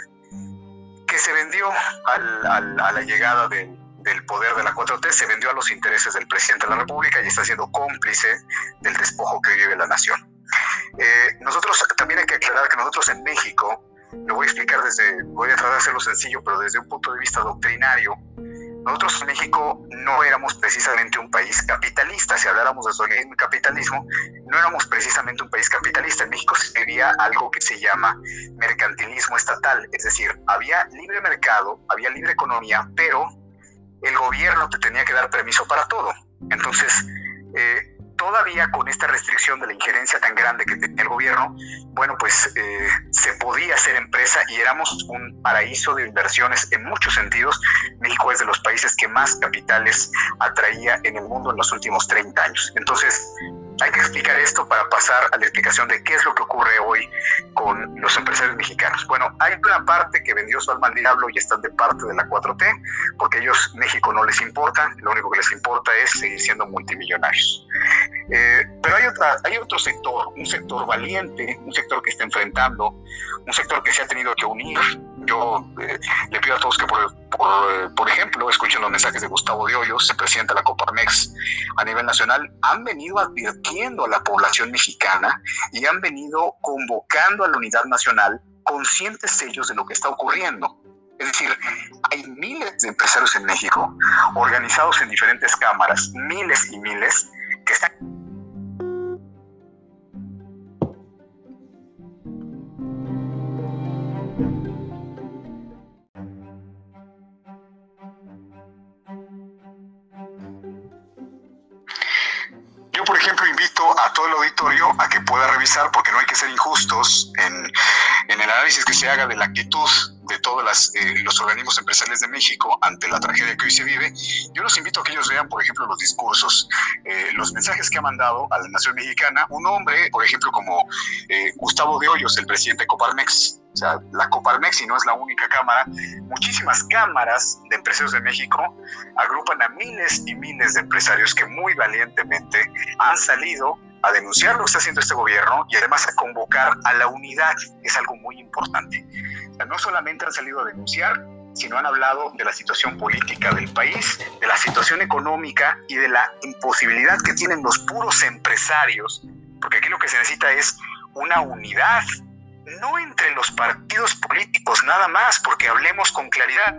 que se vendió a la llegada del poder de la 4T, se vendió a los intereses del presidente de la República y está siendo cómplice del despojo que vive la nación. Nosotros también hay que aclarar que nosotros en México, lo voy a explicar voy a tratar de hacerlo sencillo, pero desde un punto de vista doctrinario, nosotros en México no éramos precisamente un país capitalista. Si habláramos de socialismo y capitalismo, no éramos precisamente un país capitalista. En México se vivía algo que se llama mercantilismo estatal, es decir, había libre mercado, había libre economía, pero el gobierno te tenía que dar permiso para todo. Entonces, todavía con esta restricción de la injerencia tan grande que tenía el gobierno, bueno, pues se podía hacer empresa y éramos un paraíso de inversiones en muchos sentidos. México es de los países que más capitales atraía en el mundo en los últimos 30 años. Entonces, hay que explicar esto para pasar a la explicación de qué es lo que ocurre hoy con los empresarios mexicanos. Bueno, hay una parte que vendió su alma al diablo y están de parte de la 4T, porque ellos México no les importa, lo único que les importa es seguir siendo multimillonarios. Pero hay otro sector, un sector valiente, un sector que está enfrentando, un sector que se ha tenido que unir. Yo le pido a todos que, por ejemplo, escuchen los mensajes de Gustavo de Hoyos, el presidente de la Coparmex a nivel nacional. Han venido advirtiendo a la población mexicana y han venido convocando a la unidad nacional, conscientes ellos de lo que está ocurriendo. Es decir, hay miles de empresarios en México, organizados en diferentes cámaras, miles y miles, que están... a todo el auditorio a que pueda revisar, porque no hay que ser injustos en el análisis que se haga de la actitud de todos los organismos empresariales de México ante la tragedia que hoy se vive. Yo los invito a que ellos vean, por ejemplo, los discursos, los mensajes que ha mandado a la nación mexicana un hombre, por ejemplo, como Gustavo de Hoyos, el presidente de Coparmex. O sea, la Coparmex, y no es la única cámara, muchísimas cámaras de empresarios de México agrupan a miles y miles de empresarios que muy valientemente han salido a denunciar lo que está haciendo este gobierno y además a convocar a la unidad, que es algo muy importante. O sea, no solamente han salido a denunciar, sino han hablado de la situación política del país, de la situación económica y de la imposibilidad que tienen los puros empresarios, porque aquí lo que se necesita es una unidad, no entre los partidos políticos nada más, porque hablemos con claridad.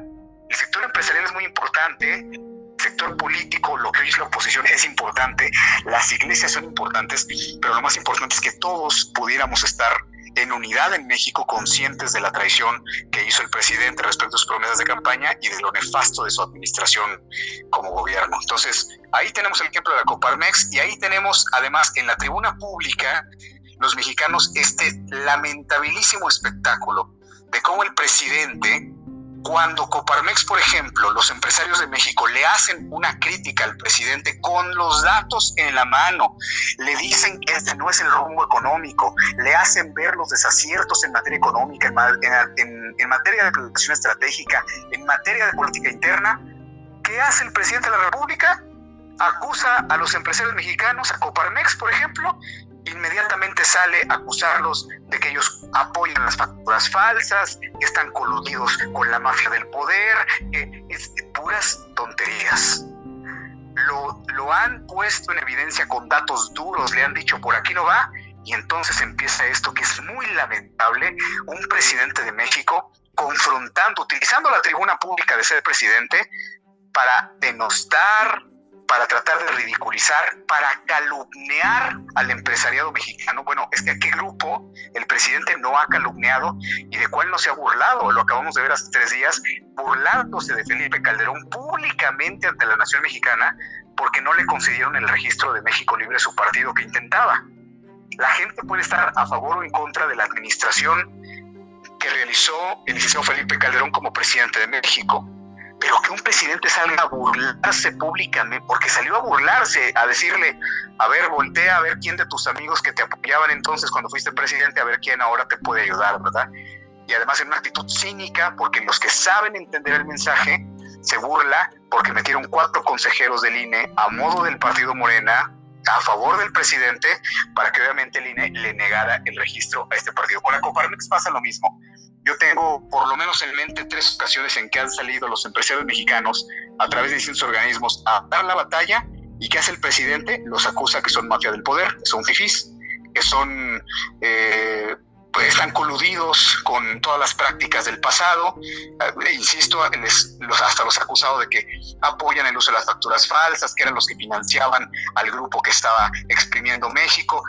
El sector empresarial es muy importante, el sector político, lo que hoy es la oposición, es importante, las iglesias son importantes, pero lo más importante es que todos pudiéramos estar en unidad en México, conscientes de la traición que hizo el presidente respecto a sus promesas de campaña y de lo nefasto de su administración como gobierno. Entonces, ahí tenemos el ejemplo de la Coparmex, y ahí tenemos además en la tribuna pública los mexicanos este lamentabilísimo espectáculo de cómo el presidente, cuando Coparmex, por ejemplo, los empresarios de México le hacen una crítica al presidente con los datos en la mano, le dicen que este no es el rumbo económico, le hacen ver los desaciertos en materia económica, en materia de producción estratégica, en materia de política interna, ¿qué hace el presidente de la República? Acusa a los empresarios mexicanos, a Coparmex, por ejemplo, inmediatamente sale a acusarlos de que ellos apoyan las facturas falsas, que están coludidos con la mafia del poder, puras tonterías. Lo han puesto en evidencia con datos duros, le han dicho por aquí no va, y entonces empieza esto que es muy lamentable, un presidente de México confrontando, utilizando la tribuna pública de ser presidente para denostar, para tratar de ridiculizar, para calumniar al empresariado mexicano. Bueno, es que a qué grupo el presidente no ha calumniado y de cuál no se ha burlado. Lo acabamos de ver hace 3 días, burlándose de Felipe Calderón públicamente ante la nación mexicana porque no le concedieron el registro de México Libre, su partido que intentaba. La gente puede estar a favor o en contra de la administración que realizó el licenciado Felipe Calderón como presidente de México, pero que un presidente salga a burlarse públicamente, porque salió a burlarse, a decirle, a ver, voltea a ver quién de tus amigos que te apoyaban entonces cuando fuiste presidente, a ver quién ahora te puede ayudar, ¿verdad? Y además en una actitud cínica, porque los que saben entender el mensaje, se burla porque metieron 4 consejeros del INE a modo del partido Morena, a favor del presidente, para que obviamente el INE le negara el registro a este partido. Con la Coparmex pasa lo mismo. Yo tengo por lo menos en mente 3 ocasiones en que han salido los empresarios mexicanos a través de distintos organismos a dar la batalla, y ¿qué hace el presidente? Los acusa que son mafia del poder, que son fifís, que son, pues están coludidos con todas las prácticas del pasado. Insisto, hasta los acusados de que apoyan el uso de las facturas falsas, que eran los que financiaban al grupo que estaba exprimiendo México.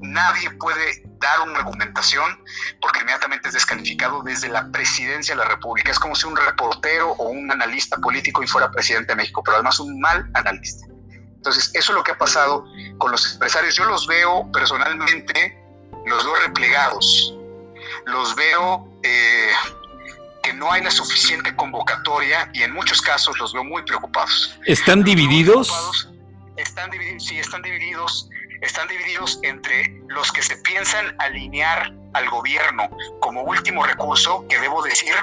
Nadie puede dar una argumentación porque inmediatamente es descalificado desde la presidencia de la República. Es como si un reportero o un analista político y fuera presidente de México, pero además un mal analista. Entonces, eso es lo que ha pasado con los empresarios. Yo los veo personalmente, los veo replegados, los veo que no hay la suficiente convocatoria y en muchos casos los veo muy preocupados. ¿Están divididos? Sí, están divididos entre los que se piensan alinear al gobierno como último recurso, que debo decir,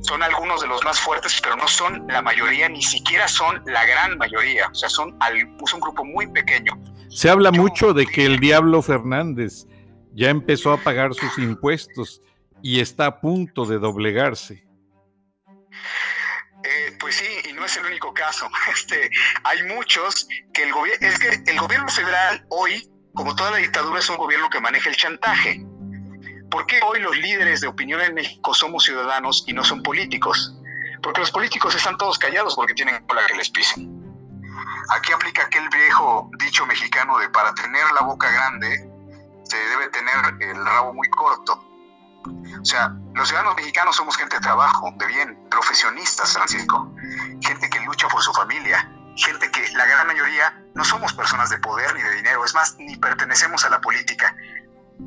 son algunos de los más fuertes, pero no son la mayoría, ni siquiera son la gran mayoría, o sea, es un grupo muy pequeño. Se habla mucho de que el Diablo Fernández ya empezó a pagar sus impuestos y está a punto de doblegarse. Pues sí, y no es el único caso. Hay muchos que el gobierno federal hoy, como toda la dictadura, es un gobierno que maneja el chantaje. ¿Por qué hoy los líderes de opinión en México somos ciudadanos y no son políticos? Porque los políticos están todos callados porque tienen cola que les pisen. Aquí aplica aquel viejo dicho mexicano de para tener la boca grande se debe tener el rabo muy corto. O sea, los ciudadanos mexicanos somos gente de trabajo, de bien, profesionistas, Francisco, gente que lucha por su familia, gente que la gran mayoría no somos personas de poder ni de dinero, es más, ni pertenecemos a la política.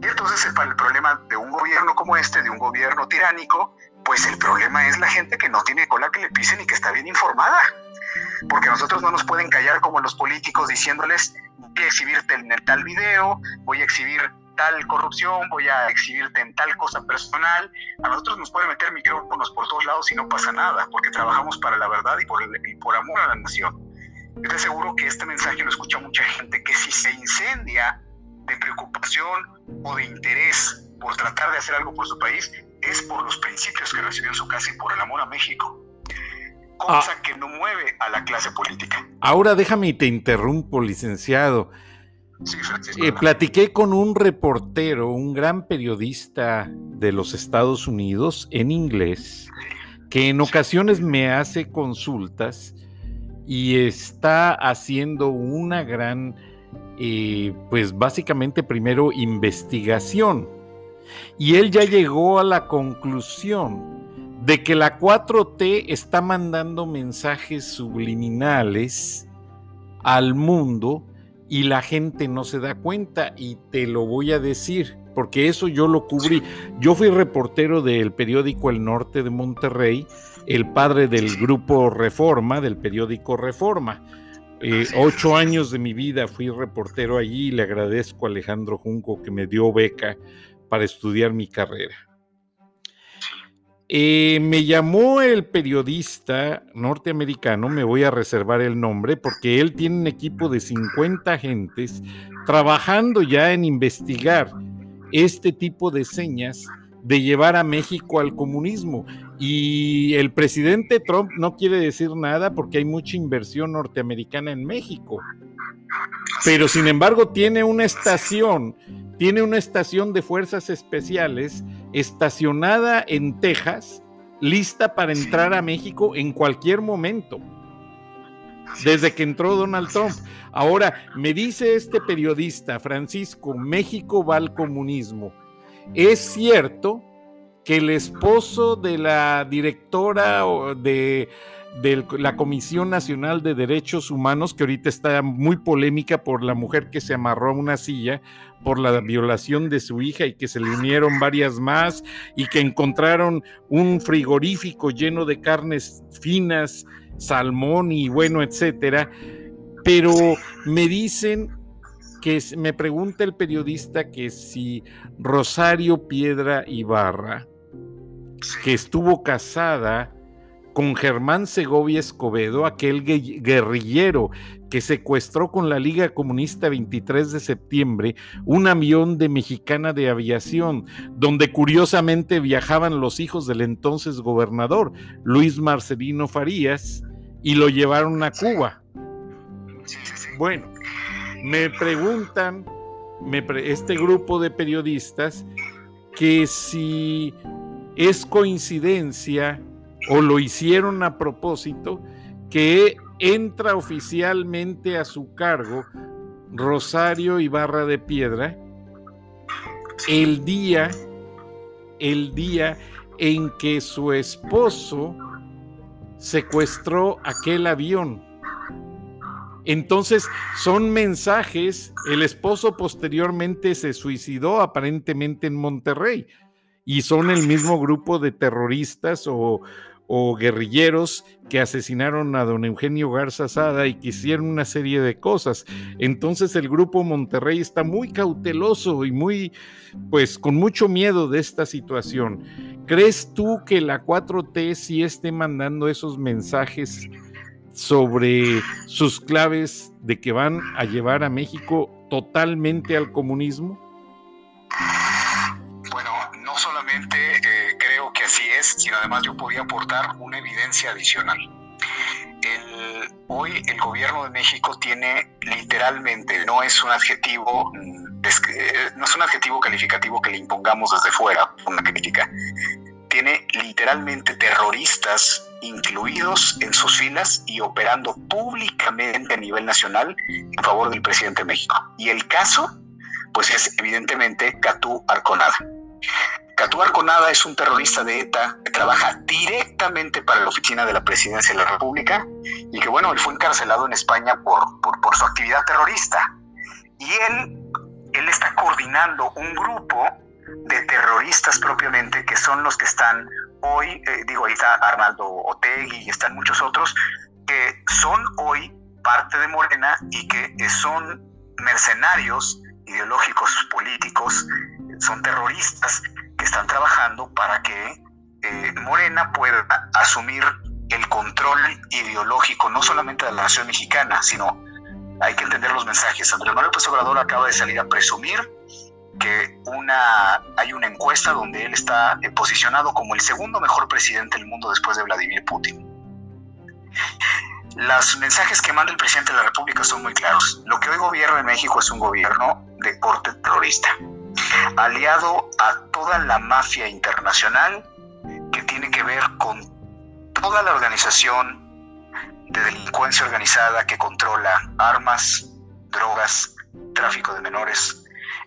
Y entonces el problema de un gobierno como este, de un gobierno tiránico, pues el problema es la gente que no tiene cola que le pisen y que está bien informada. Porque nosotros no nos pueden callar como los políticos diciéndoles voy a exhibirte en tal video, voy a exhibir tal corrupción, voy a exhibirte en tal cosa personal. A nosotros nos pueden meter micrófonos por todos lados y no pasa nada, porque trabajamos para la verdad y por amor a la nación. Yo te aseguro que este mensaje lo escucha mucha gente que si se incendia de preocupación o de interés por tratar de hacer algo por su país, es por los principios que recibió en su casa y por el amor a México. Cosa que no mueve a la clase política. Ahora déjame y te interrumpo, licenciado. Sí, Francisco, platiqué con un reportero, un gran periodista de los Estados Unidos en inglés, que en ocasiones me hace consultas y está haciendo una gran, pues básicamente primero investigación. Y él ya llegó a la conclusión de que la 4T está mandando mensajes subliminales al mundo y la gente no se da cuenta, y te lo voy a decir, porque eso yo lo cubrí. Yo fui reportero del periódico El Norte de Monterrey, el padre del grupo Reforma, del periódico Reforma. 8 años de mi vida fui reportero allí y le agradezco a Alejandro Junco que me dio beca para estudiar mi carrera. Me llamó el periodista norteamericano, me voy a reservar el nombre, porque él tiene un equipo de 50 agentes trabajando ya en investigar este tipo de señas de llevar a México al comunismo. Y el presidente Trump no quiere decir nada porque hay mucha inversión norteamericana en México. Pero sin embargo tiene una estación de fuerzas especiales estacionada en Texas, lista para entrar a México en cualquier momento, desde que entró Donald Trump. Ahora, me dice este periodista, Francisco, México va al comunismo. ¿Es cierto que el esposo de la directora de la Comisión Nacional de Derechos Humanos, que ahorita está muy polémica por la mujer que se amarró a una silla por la violación de su hija y que se le unieron varias más y que encontraron un frigorífico lleno de carnes finas, salmón y bueno, etcétera? Pero me dicen que me pregunta el periodista que si Rosario Piedra Ibarra, que estuvo casada con Germán Segovia Escobedo, aquel guerrillero que secuestró con la Liga Comunista 23 de septiembre un avión de Mexicana de Aviación, donde curiosamente viajaban los hijos del entonces gobernador, Luis Marcelino Farías, y lo llevaron a Cuba. Bueno, me preguntan este grupo de periodistas que si es coincidencia o lo hicieron a propósito, que entra oficialmente a su cargo Rosario Ibarra de Piedra el día en que su esposo secuestró aquel avión Entonces son mensajes. El esposo posteriormente se suicidó aparentemente en Monterrey y son el mismo grupo de terroristas o guerrilleros que asesinaron a don Eugenio Garza Sada y que hicieron una serie de cosas. Entonces el grupo Monterrey está muy cauteloso y muy, pues, con mucho miedo de esta situación. ¿Crees tú que la 4T sí esté mandando esos mensajes sobre sus claves de que van a llevar a México totalmente al comunismo? Bueno, no solamente creo que así es, sino además yo podía aportar una evidencia adicional. Hoy el gobierno de México tiene literalmente, no es un adjetivo calificativo que le impongamos desde fuera, una crítica, tiene literalmente terroristas incluidos en sus filas y operando públicamente a nivel nacional en favor del presidente de México. Y el caso, pues, es evidentemente Katú Arconada. Katú Arconada es un terrorista de ETA que trabaja directamente para la oficina de la presidencia de la República y que, bueno, él fue encarcelado en España por su actividad terrorista. Y él está coordinando un grupo de terroristas propiamente, que son los que están hoy, ahí está Arnaldo Otegui y están muchos otros, que son hoy parte de Morena y que son mercenarios ideológicos políticos, son terroristas que están trabajando para que Morena pueda asumir el control ideológico, no solamente de la nación mexicana, sino hay que entender los mensajes. Andrés Manuel López Obrador acaba de salir a presumir que hay una encuesta donde él está posicionado como el segundo mejor presidente del mundo después de Vladimir Putin. Los mensajes que manda el presidente de la República son muy claros. Lo que hoy gobierna en México es un gobierno de corte terrorista, aliado a toda la mafia internacional que tiene que ver con toda la organización de delincuencia organizada que controla armas, drogas, tráfico de menores.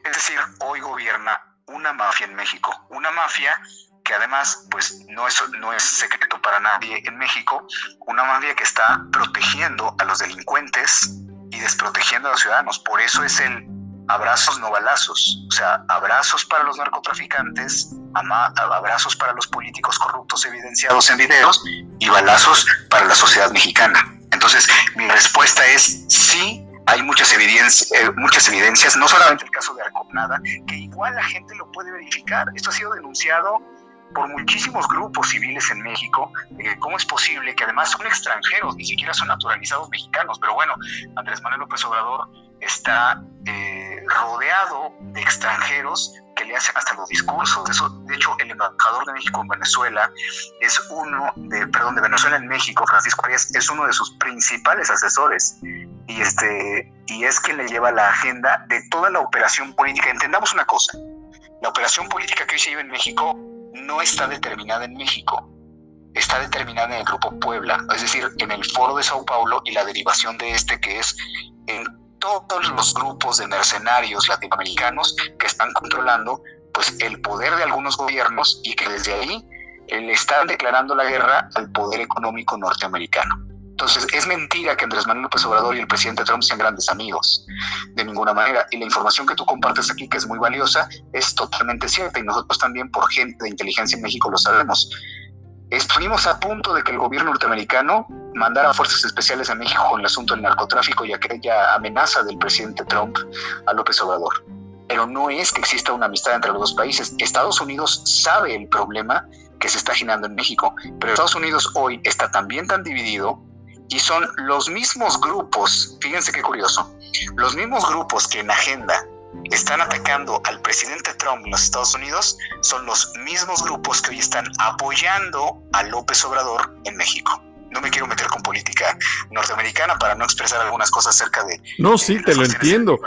Es decir, hoy gobierna una mafia en México, una mafia que además, pues, no es secreto para nadie en México, una mafia que está protegiendo a los delincuentes y desprotegiendo a los ciudadanos. Por eso es el abrazos no balazos, o sea, abrazos para los narcotraficantes, abrazos para los políticos corruptos evidenciados en videos y balazos para la sociedad mexicana. Entonces, mi respuesta es sí. Hay muchas evidencias, no solamente el caso de Arconada, que igual la gente lo puede verificar. Esto ha sido denunciado por muchísimos grupos civiles en México. ¿Cómo es posible que además son extranjeros, ni siquiera son naturalizados mexicanos? Pero bueno, Andrés Manuel López Obrador está rodeado de extranjeros que le hacen hasta los discursos. Eso, de hecho, el embajador de México en Venezuela es de Venezuela en México, Francisco Arias, es uno de sus principales asesores. Y es quien le lleva la agenda de toda la operación política. Entendamos una cosa: la operación política que hoy se lleva en México no está determinada en México, está determinada en el Grupo Puebla, es decir, en el Foro de Sao Paulo y la derivación de este, que es en todos los grupos de mercenarios latinoamericanos que están controlando, pues, el poder de algunos gobiernos y que desde ahí le están declarando la guerra al poder económico norteamericano. Entonces, es mentira que Andrés Manuel López Obrador y el presidente Trump sean grandes amigos, de ninguna manera. Y la información que tú compartes aquí, que es muy valiosa, es totalmente cierta. Y nosotros también, por gente de inteligencia en México, lo sabemos. Estuvimos a punto de que el gobierno norteamericano mandara fuerzas especiales a México con el asunto del narcotráfico y aquella amenaza del presidente Trump a López Obrador. Pero no es que exista una amistad entre los dos países. Estados Unidos sabe el problema que se está generando en México, pero Estados Unidos hoy está también tan dividido. Y son los mismos grupos, fíjense qué curioso, los mismos grupos que en agenda están atacando al presidente Trump en los Estados Unidos, son los mismos grupos que hoy están apoyando a López Obrador en México. No me quiero meter con política norteamericana para no expresar algunas cosas acerca de... No, sí, te lo entiendo.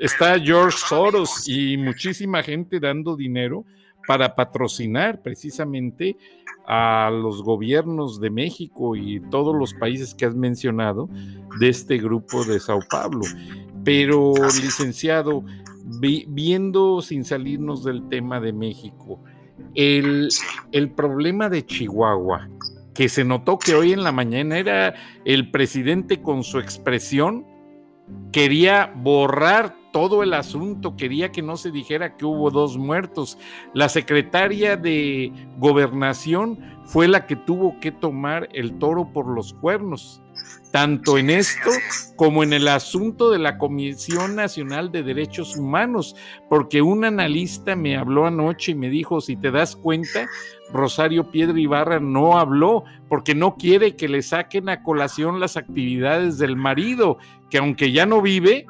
Está George Soros y muchísima gente dando dinero para patrocinar precisamente a los gobiernos de México y todos los países que has mencionado de este grupo de Sao Paulo. Pero, licenciado, viendo, sin salirnos del tema de México, el problema de Chihuahua, que se notó que hoy en la mañana era el presidente con su expresión, quería borrar todo el asunto, quería que no se dijera que hubo 2 muertos. La secretaria de Gobernación fue la que tuvo que tomar el toro por los cuernos, tanto en esto como en el asunto de la Comisión Nacional de Derechos Humanos, porque un analista me habló anoche y me dijo, si te das cuenta, Rosario Piedra Ibarra no habló porque no quiere que le saquen a colación las actividades del marido, que aunque ya no vive,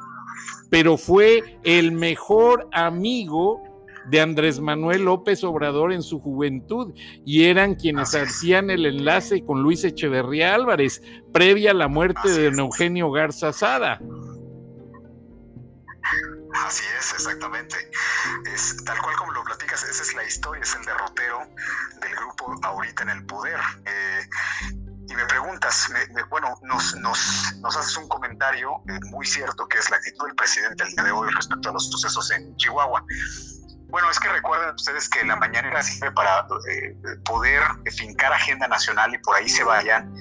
pero fue el mejor amigo de Andrés Manuel López Obrador en su juventud, y eran quienes hacían el enlace con Luis Echeverría Álvarez, previa a la muerte de don Eugenio Garza Sada. Así es, exactamente. Es tal cual como lo platicas, esa es la historia, es el derrotero del grupo ahorita en el poder. Y me preguntas, nos haces un comentario muy cierto, que es la actitud del presidente el día de hoy respecto a los sucesos en Chihuahua. Bueno, es que recuerden ustedes que la mañanera sirve para poder fincar agenda nacional y por ahí se vayan,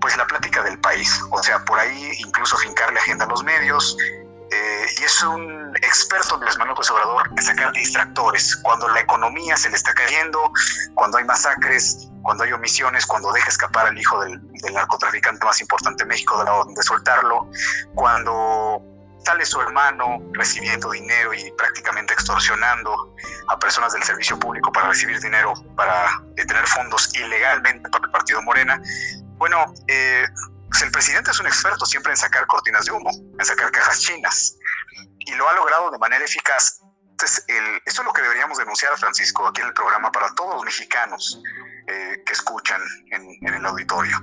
pues, la plática del país. O sea, por ahí incluso fincarle agenda a los medios. Y es un experto Andrés Manuel López Obrador en sacar distractores. Cuando la economía se le está cayendo, cuando hay masacres, cuando hay omisiones, cuando deja escapar al hijo del narcotraficante más importante de México, de la orden de soltarlo, cuando sale su hermano recibiendo dinero y prácticamente extorsionando a personas del servicio público para recibir dinero, para tener fondos ilegalmente para el partido Morena. Bueno, pues el presidente es un experto siempre en sacar cortinas de humo, en sacar cajas chinas, y lo ha logrado de manera eficaz. Entonces, eso es lo que deberíamos denunciar, Francisco, aquí en el programa, para todos los mexicanos que escuchan en el auditorio.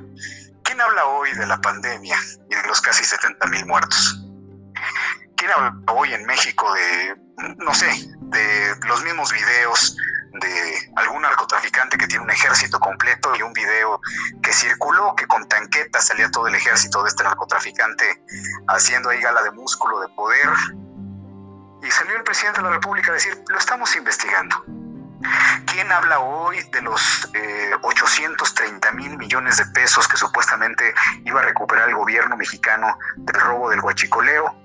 ¿Quién habla hoy de la pandemia y de los casi 70,000 muertos? ¿Quién habla hoy en México de los mismos videos de algún narcotraficante que tiene un ejército completo, y un video que circuló que con tanquetas salía todo el ejército de este narcotraficante haciendo ahí gala de músculo, de poder, y salió el presidente de la República a decir, lo estamos investigando? ¿Quién habla hoy de los 830,000 millones de pesos que supuestamente iba a recuperar el gobierno mexicano del robo del huachicoleo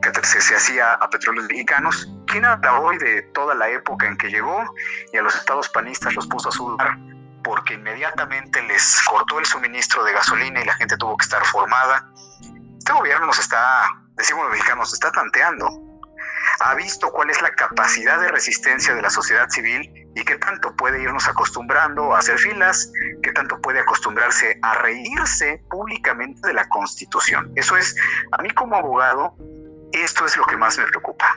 que se hacía a petróleos mexicanos? ¿Quién habla hoy de toda la época en que llegó y a los estados panistas los puso a sudar porque inmediatamente les cortó el suministro de gasolina y la gente tuvo que estar formada? Este gobierno nos está, decimos los mexicanos, está tanteando. Ha visto cuál es la capacidad de resistencia de la sociedad civil y qué tanto puede irnos acostumbrando a hacer filas, qué tanto puede acostumbrarse a reírse públicamente de la Constitución. Eso es, a mí como abogado, esto es lo que más me preocupa.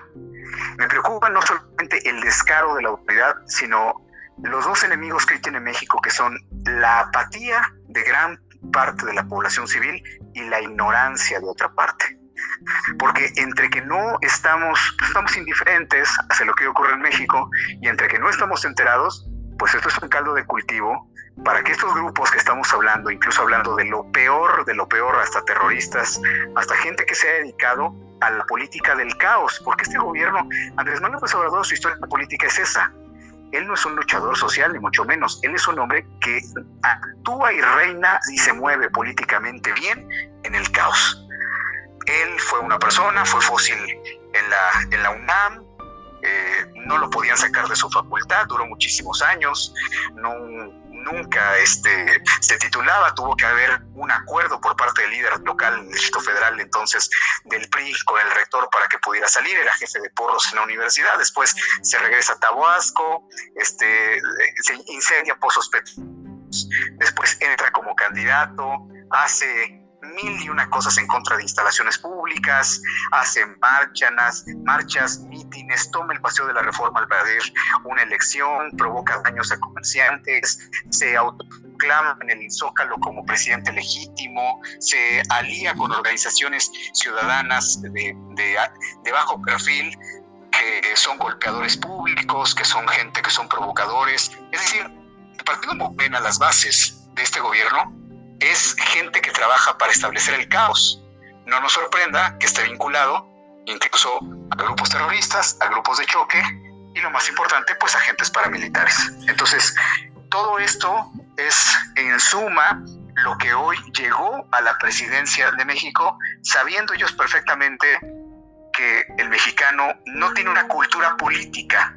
Me preocupa no solamente el descaro de la autoridad, sino los dos enemigos que hoy tiene México, que son la apatía de gran parte de la población civil y la ignorancia de otra parte. Porque entre que no estamos indiferentes hacia lo que ocurre en México y entre que no estamos enterados, pues esto es un caldo de cultivo para que estos grupos que estamos hablando, incluso hablando de lo peor, hasta terroristas, hasta gente que se ha dedicado a la política del caos, porque este gobierno, Andrés Manuel López Obrador, su historia política es esa. Él no es un luchador social, ni mucho menos. Él es un hombre que actúa y reina y se mueve políticamente bien en el caos. Él fue una persona, fue fósil en la UNAM, no lo podían sacar de su facultad, duró muchísimos años, nunca se titulaba, tuvo que haber un acuerdo por parte del líder local del Distrito Federal, entonces del PRI, con el rector para que pudiera salir, era jefe de porros en la universidad, después se regresa a Tabasco, se incendia pozos petroleros, después entra como candidato, hace 1,001 cosas en contra de instalaciones públicas, hacen marchas, mítines, toma el paseo de la Reforma al perder una elección, provoca daños a comerciantes, se autoclama en el Zócalo como presidente legítimo, se alía con organizaciones ciudadanas de bajo perfil, que son golpeadores públicos, que son gente, que son provocadores. Es decir, el partido Morena, las bases de este gobierno, es gente que trabaja para establecer el caos. No nos sorprenda que esté vinculado incluso a grupos terroristas, a grupos de choque y, lo más importante, pues agentes paramilitares. Entonces, todo esto es en suma lo que hoy llegó a la presidencia de México, sabiendo ellos perfectamente que el mexicano no tiene una cultura política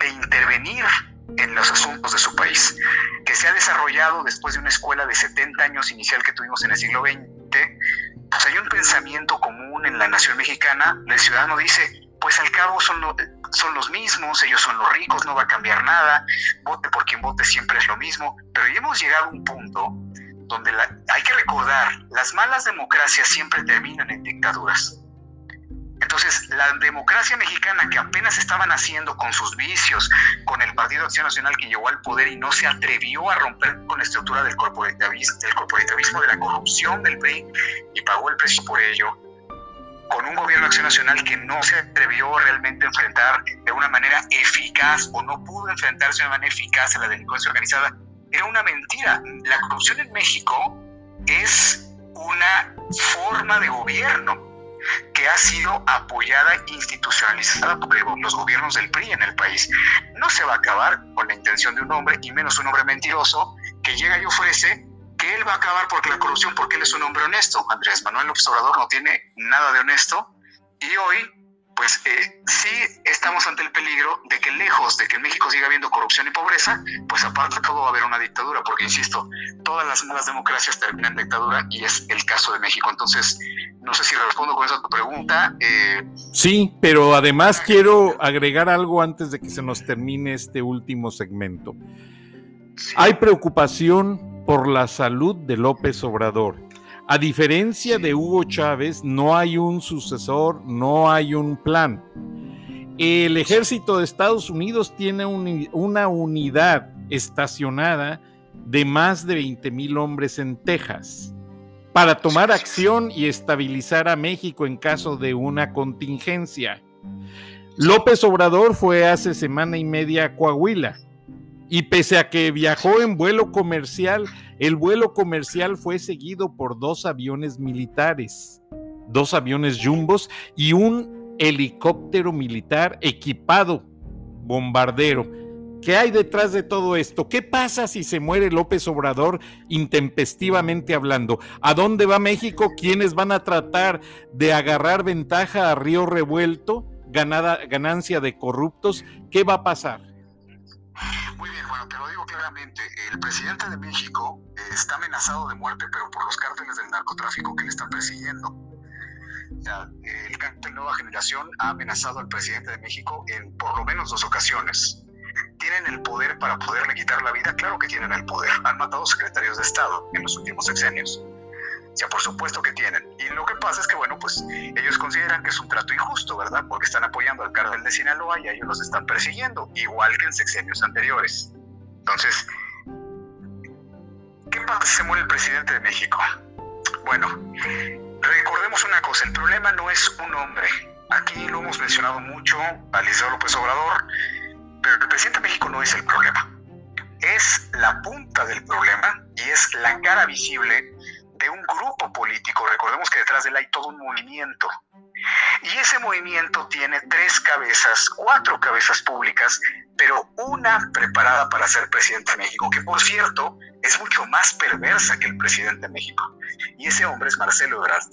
de intervenir en los asuntos de su país, que se ha desarrollado después de una escuela de 70 años inicial que tuvimos en el siglo XX. Pues hay un pensamiento común en la nación mexicana. El ciudadano dice, pues al cabo son los mismos, ellos son los ricos, no va a cambiar nada, vote por quien vote, siempre es lo mismo. Pero ya hemos llegado a un punto donde hay que recordar, las malas democracias siempre terminan en dictaduras. Entonces, la democracia mexicana, que apenas estaba naciendo con sus vicios, con el Partido Acción Nacional que llegó al poder y no se atrevió a romper con la estructura del corporativismo, de la corrupción del PRI, y pagó el precio por ello, con un gobierno de Acción Nacional que no se atrevió realmente a enfrentar de una manera eficaz, o no pudo enfrentarse de una manera eficaz, a la delincuencia organizada, era una mentira. La corrupción en México es una forma de gobierno que ha sido apoyada e institucionalizada por los gobiernos del PRI en el país. No se va a acabar con la intención de un hombre, y menos un hombre mentiroso, que llega y ofrece que él va a acabar porque la corrupción, porque él es un hombre honesto. Andrés Manuel López Obrador no tiene nada de honesto, y hoy pues sí estamos ante el peligro de que, lejos de que en México siga habiendo corrupción y pobreza, pues aparte de todo va a haber una dictadura, porque insisto, todas las malas democracias terminan en dictadura, y es el caso de México. Entonces, no sé si respondo con esa pregunta. Sí, pero además quiero agregar algo antes de que se nos termine este último segmento. Sí. Hay preocupación por la salud de López Obrador. A diferencia de Hugo Chávez, no hay un sucesor, no hay un plan. El ejército de Estados Unidos tiene una unidad estacionada de más de 20,000 hombres en Texas, para tomar acción y estabilizar a México en caso de una contingencia. López Obrador fue hace semana y media a Coahuila, y pese a que viajó en vuelo comercial, el vuelo comercial fue seguido por 2 aviones militares, 2 aviones jumbos y un helicóptero militar equipado bombardero. ¿Qué hay detrás de todo esto? ¿Qué pasa si se muere López Obrador, intempestivamente hablando? ¿A dónde va México? ¿Quiénes van a tratar de agarrar ventaja a río revuelto? ¿Ganancia de corruptos? ¿Qué va a pasar? Muy bien, bueno, te lo digo claramente. El presidente de México está amenazado de muerte, pero por los cárteles del narcotráfico que le están persiguiendo. El cártel Nueva Generación ha amenazado al presidente de México en por lo menos 2 ocasiones. ¿Tienen el poder para poderle quitar la vida? Claro que tienen el poder. Han matado secretarios de Estado en los últimos sexenios. O sea, por supuesto que tienen. Y lo que pasa es que, bueno, pues ellos consideran que es un trato injusto, ¿verdad? Porque están apoyando al cártel de Sinaloa y ellos los están persiguiendo, igual que en sexenios anteriores. Entonces, ¿qué pasa si se muere el presidente de México? Bueno, recordemos una cosa. El problema no es un hombre. Aquí lo hemos mencionado mucho, Aliseo López Obrador. Pero el presidente de México no es el problema, es la punta del problema y es la cara visible de un grupo político. Recordemos que detrás de él hay todo un movimiento, y ese movimiento tiene 4 cabezas públicas, pero una preparada para ser presidente de México, que por cierto es mucho más perversa que el presidente de México, y ese hombre es Marcelo Ebrard.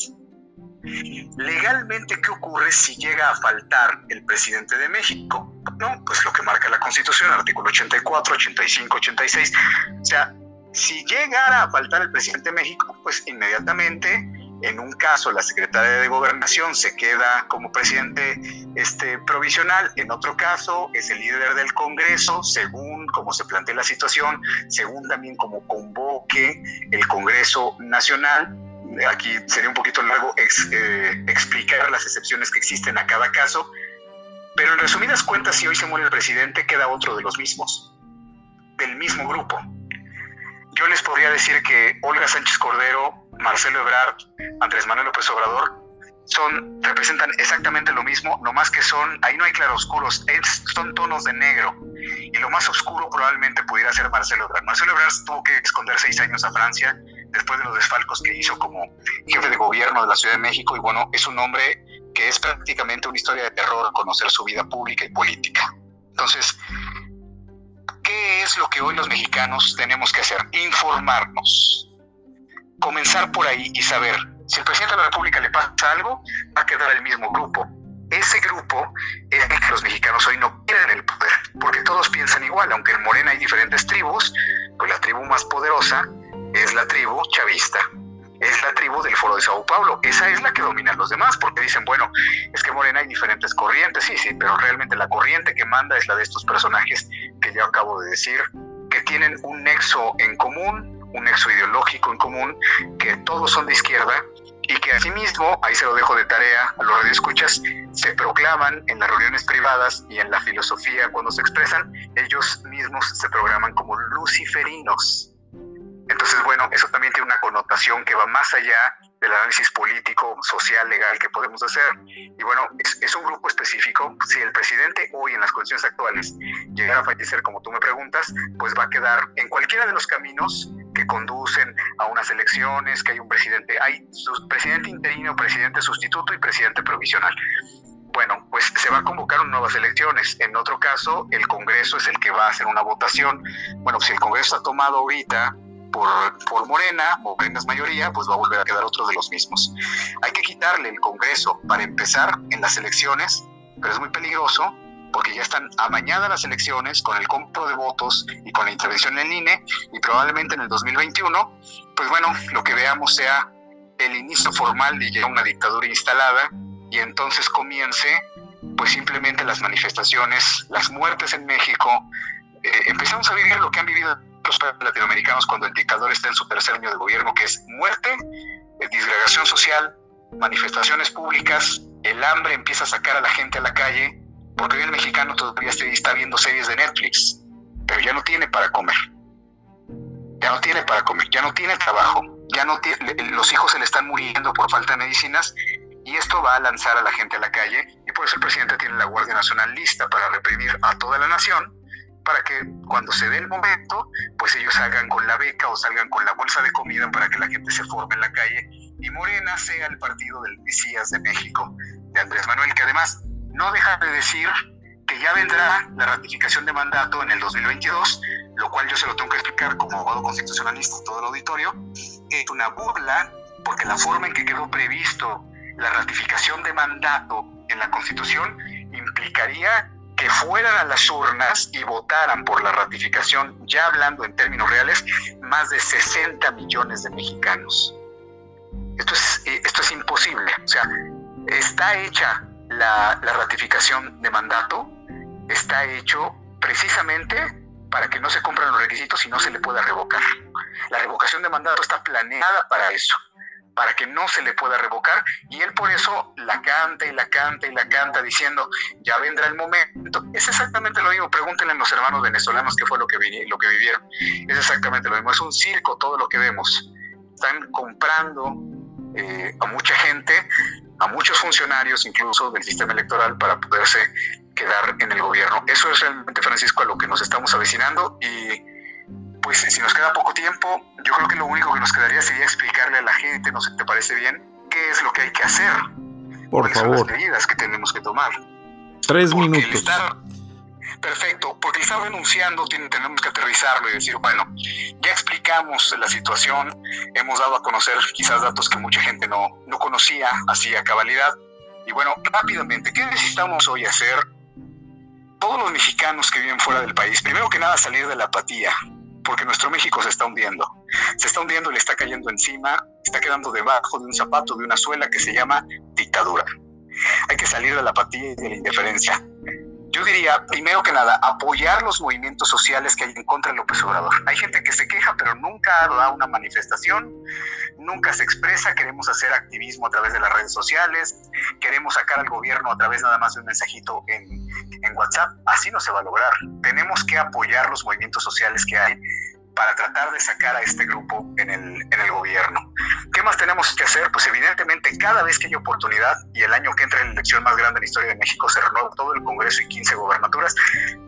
Legalmente, ¿qué ocurre si llega a faltar el presidente de México? No, pues lo que marca la Constitución, artículo 84, 85, 86. O sea, si llegara a faltar el presidente de México, pues inmediatamente, en un caso, la secretaria de Gobernación se queda como presidente provisional, en otro caso, es el líder del Congreso, según como se plantea la situación, según también como convoque el Congreso Nacional. Aquí sería un poquito largo explicar las excepciones que existen a cada caso, pero en resumidas cuentas, si hoy se muere el presidente, queda otro de los mismos, del mismo grupo. Yo les podría decir que Olga Sánchez Cordero, Marcelo Ebrard, Andrés Manuel López Obrador representan exactamente lo mismo, no más que ahí no hay claroscuros, son tonos de negro, y lo más oscuro probablemente pudiera ser Marcelo Ebrard. Marcelo Ebrard tuvo que esconder 6 años a Francia, después de los desfalcos que hizo como jefe de gobierno de la Ciudad de México, y bueno, es un hombre que es prácticamente una historia de terror conocer su vida pública y política. Entonces, ¿qué ¿Qué es lo que hoy los mexicanos tenemos que hacer? Informarnos. Comenzar por ahí y saber, si al presidente de la República le pasa algo, va a quedar el mismo grupo. Ese grupo es el que los mexicanos hoy no quieren el poder, porque todos piensan igual. Aunque en Morena hay diferentes tribus, pues la tribu más poderosa es la tribu chavista, es la tribu del Foro de Sao Paulo. Esa es la que domina a los demás, porque dicen, bueno, es que Morena hay diferentes corrientes. Sí, pero realmente la corriente que manda es la de estos personajes que yo acabo de decir, que tienen un nexo en común, un nexo ideológico en común, que todos son de izquierda, y que asimismo, ahí se lo dejo de tarea a los radioescuchas, se proclaman en las reuniones privadas y en la filosofía cuando se expresan, ellos mismos se programan como luciferinos. Entonces, bueno, eso también tiene una connotación que va más allá del análisis político, social, legal que podemos hacer. Y bueno, es un grupo específico. Si el presidente hoy, en las condiciones actuales, llegara a fallecer, como tú me preguntas, pues va a quedar en cualquiera de los caminos que conducen a unas elecciones, que hay un presidente. Hay presidente interino, presidente sustituto y presidente provisional. Bueno, pues se va a convocar nuevas elecciones. En otro caso, el Congreso es el que va a hacer una votación. Bueno, si el Congreso ha tomado ahorita por Morena, o Morena's mayoría, pues va a volver a quedar otro de los mismos. Hay que quitarle el Congreso para empezar en las elecciones, pero es muy peligroso porque ya están amañadas las elecciones con el compro de votos y con la intervención en el INE, y probablemente en el 2021, pues bueno, lo que veamos sea el inicio formal de ya una dictadura instalada, y entonces comience pues simplemente las manifestaciones, las muertes en México. Empezamos a vivir lo que han vivido los latinoamericanos cuando el dictador está en su tercer año de gobierno, que es muerte, disgregación social, manifestaciones públicas, el hambre empieza a sacar a la gente a la calle, porque hoy el mexicano todavía está viendo series de Netflix, pero ya no tiene para comer, ya no tiene trabajo, los hijos se le están muriendo por falta de medicinas, y esto va a lanzar a la gente a la calle, y por eso el presidente tiene la Guardia Nacional lista para reprimir a toda la nación, para que cuando se dé el momento, pues ellos salgan con la beca o salgan con la bolsa de comida para que la gente se forme en la calle y Morena sea el partido del Mesías de México, de Andrés Manuel, que además no deja de decir que ya vendrá la ratificación de mandato en el 2022, lo cual yo se lo tengo que explicar como abogado constitucionalista a todo el auditorio. Es una burla, porque la forma en que quedó previsto la ratificación de mandato en la Constitución implicaría que fueran a las urnas y votaran por la ratificación, ya hablando en términos reales, más de 60 millones de mexicanos. Esto es imposible. O sea, está hecha la ratificación de mandato, está hecho precisamente para que no se cumplan los requisitos y no se le pueda revocar. La revocación de mandato está planeada para eso, para que no se le pueda revocar, y él por eso la canta y la canta y la canta diciendo, ya vendrá el momento. Es exactamente lo mismo, pregúntenle a los hermanos venezolanos qué fue lo que vivieron. Es exactamente lo mismo, es un circo todo lo que vemos. Están comprando a mucha gente, a muchos funcionarios incluso del sistema electoral, para poderse quedar en el gobierno. Eso es realmente, Francisco, a lo que nos estamos avecinando. Y pues si nos queda poco tiempo, yo creo que lo único que nos quedaría sería explicarle a la gente, no sé si te parece bien, qué es lo que hay que hacer. Por favor. Son las medidas que tenemos que tomar. 3 minutos. Perfecto, porque el estar renunciando tenemos que aterrizarlo y decir, bueno, ya explicamos la situación, hemos dado a conocer quizás datos que mucha gente no conocía así a cabalidad. Y bueno, rápidamente, ¿qué necesitamos hoy hacer? Todos los mexicanos que viven fuera del país, primero que nada salir de la apatía, porque nuestro México se está hundiendo, le está cayendo encima, está quedando debajo de un zapato, de una suela que se llama dictadura. Hay que salir de la apatía y de la indiferencia. Yo diría, primero que nada, apoyar los movimientos sociales que hay en contra de López Obrador. Hay gente que se queja, pero nunca da una manifestación, nunca se expresa. Queremos hacer activismo a través de las redes sociales, queremos sacar al gobierno a través nada más de un mensajito en WhatsApp. Así no se va a lograr. Tenemos que apoyar los movimientos sociales que hay para tratar de sacar a este grupo en el gobierno. ¿Qué más tenemos que hacer? Pues evidentemente cada vez que hay oportunidad, y el año que entra en la elección más grande en la historia de México, se renueva todo el Congreso y 15 gobernaturas,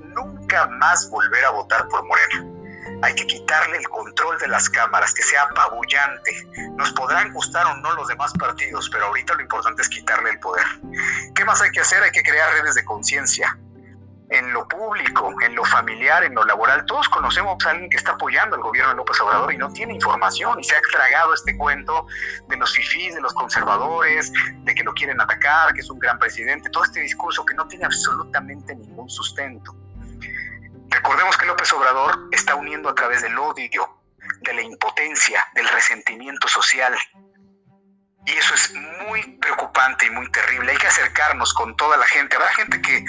nunca más volver a votar por Morena. Hay que quitarle el control de las cámaras, que sea apabullante. Nos podrán gustar o no los demás partidos, pero ahorita lo importante es quitarle el poder. ¿Qué más hay que hacer? Hay que crear redes de conciencia. en lo público, en lo familiar, en lo laboral. Todos conocemos a alguien que está apoyando al gobierno de López Obrador y no tiene información, y se ha tragado este cuento de los fifís, de los conservadores, de que lo quieren atacar, que es un gran presidente, todo este discurso que no tiene absolutamente ningún sustento. Recordemos que López Obrador está uniendo a través del odio, de la impotencia, del resentimiento social. Y eso es muy preocupante y muy terrible. Hay que acercarnos con toda la gente. Habrá gente que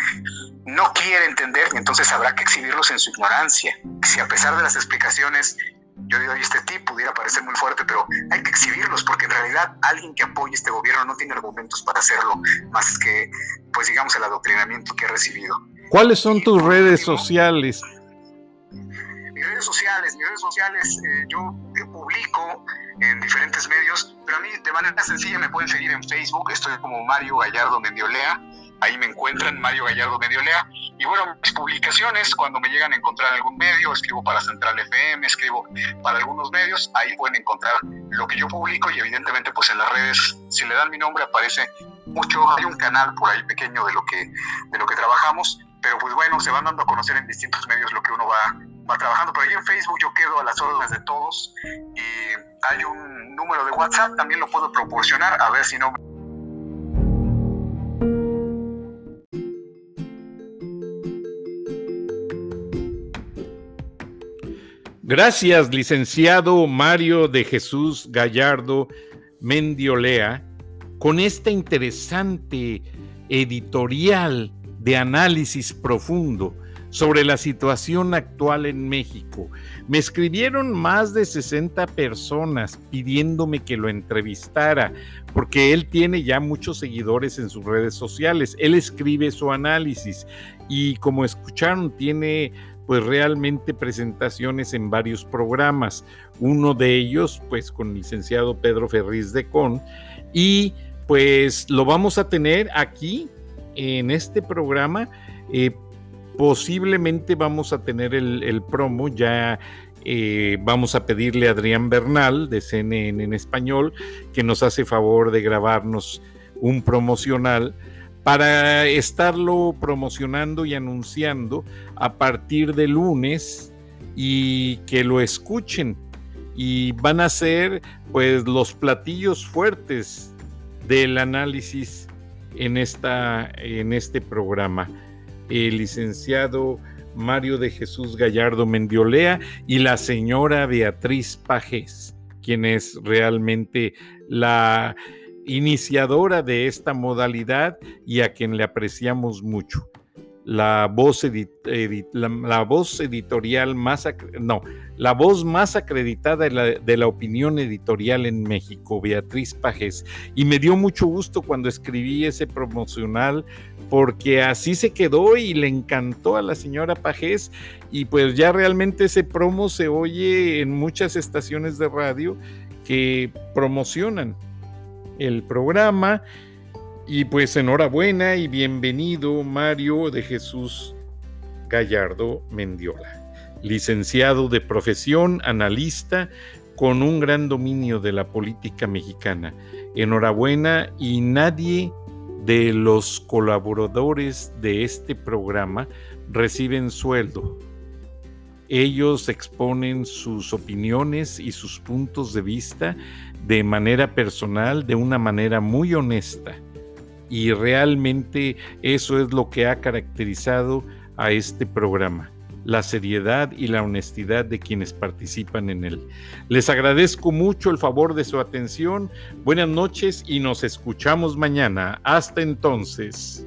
no quiere entender y entonces habrá que exhibirlos en su ignorancia. Si a pesar de las explicaciones, yo digo, este tipo pudiera parecer muy fuerte, pero hay que exhibirlos, porque en realidad alguien que apoye este gobierno no tiene argumentos para hacerlo, más que, pues digamos, el adoctrinamiento que ha recibido. ¿Cuáles son tus redes sociales? Mis redes sociales, yo publico en diferentes medios, pero a mí de manera sencilla me pueden seguir en Facebook. Estoy como Mario Gallardo Mendiolea, ahí me encuentran, Mario Gallardo Mendiolea. Y bueno, mis publicaciones, cuando me llegan a encontrar algún medio, escribo para Central FM, escribo para algunos medios, ahí pueden encontrar lo que yo publico. Y evidentemente pues en las redes, si le dan mi nombre aparece mucho. Hay un canal por ahí pequeño de lo que trabajamos, pero pues bueno, se van dando a conocer en distintos medios lo que uno va trabajando. Pero ahí en Facebook yo quedo a las órdenes de todos, y hay un número de WhatsApp, también lo puedo proporcionar, a ver si no... Gracias, licenciado Mario de Jesús Gallardo Mendiolea, con esta interesante editorial de análisis profundo sobre la situación actual en México. Me escribieron más de 60 personas pidiéndome que lo entrevistara, porque él tiene ya muchos seguidores en sus redes sociales. Él escribe su análisis y, como escucharon, tiene pues realmente presentaciones en varios programas. Uno de ellos pues con el licenciado Pedro Ferriz de Con, y pues lo vamos a tener aquí en este programa. Posiblemente vamos a tener el promo, ya vamos a pedirle a Adrián Bernal de CNN en español que nos hace favor de grabarnos un promocional para estarlo promocionando y anunciando a partir de lunes, y que lo escuchen. Y van a ser pues los platillos fuertes del análisis en este programa. El licenciado Mario de Jesús Gallardo Mendiolea y la señora Beatriz Pajés, quien es realmente la iniciadora de esta modalidad y a quien le apreciamos mucho. La voz más acreditada de la opinión editorial en México, Beatriz Pajés. Y me dio mucho gusto cuando escribí ese promocional, porque así se quedó y le encantó a la señora Pajés, y pues ya realmente ese promo se oye en muchas estaciones de radio que promocionan el programa. Y pues enhorabuena y bienvenido, Mario de Jesús Gallardo Mendiola, licenciado de profesión, analista, con un gran dominio de la política mexicana. Enhorabuena, y nadie de los colaboradores de este programa reciben sueldo. Ellos exponen sus opiniones y sus puntos de vista de manera personal, de una manera muy honesta. Y realmente eso es lo que ha caracterizado a este programa, la seriedad y la honestidad de quienes participan en él. Les agradezco mucho el favor de su atención. Buenas noches y nos escuchamos mañana. Hasta entonces.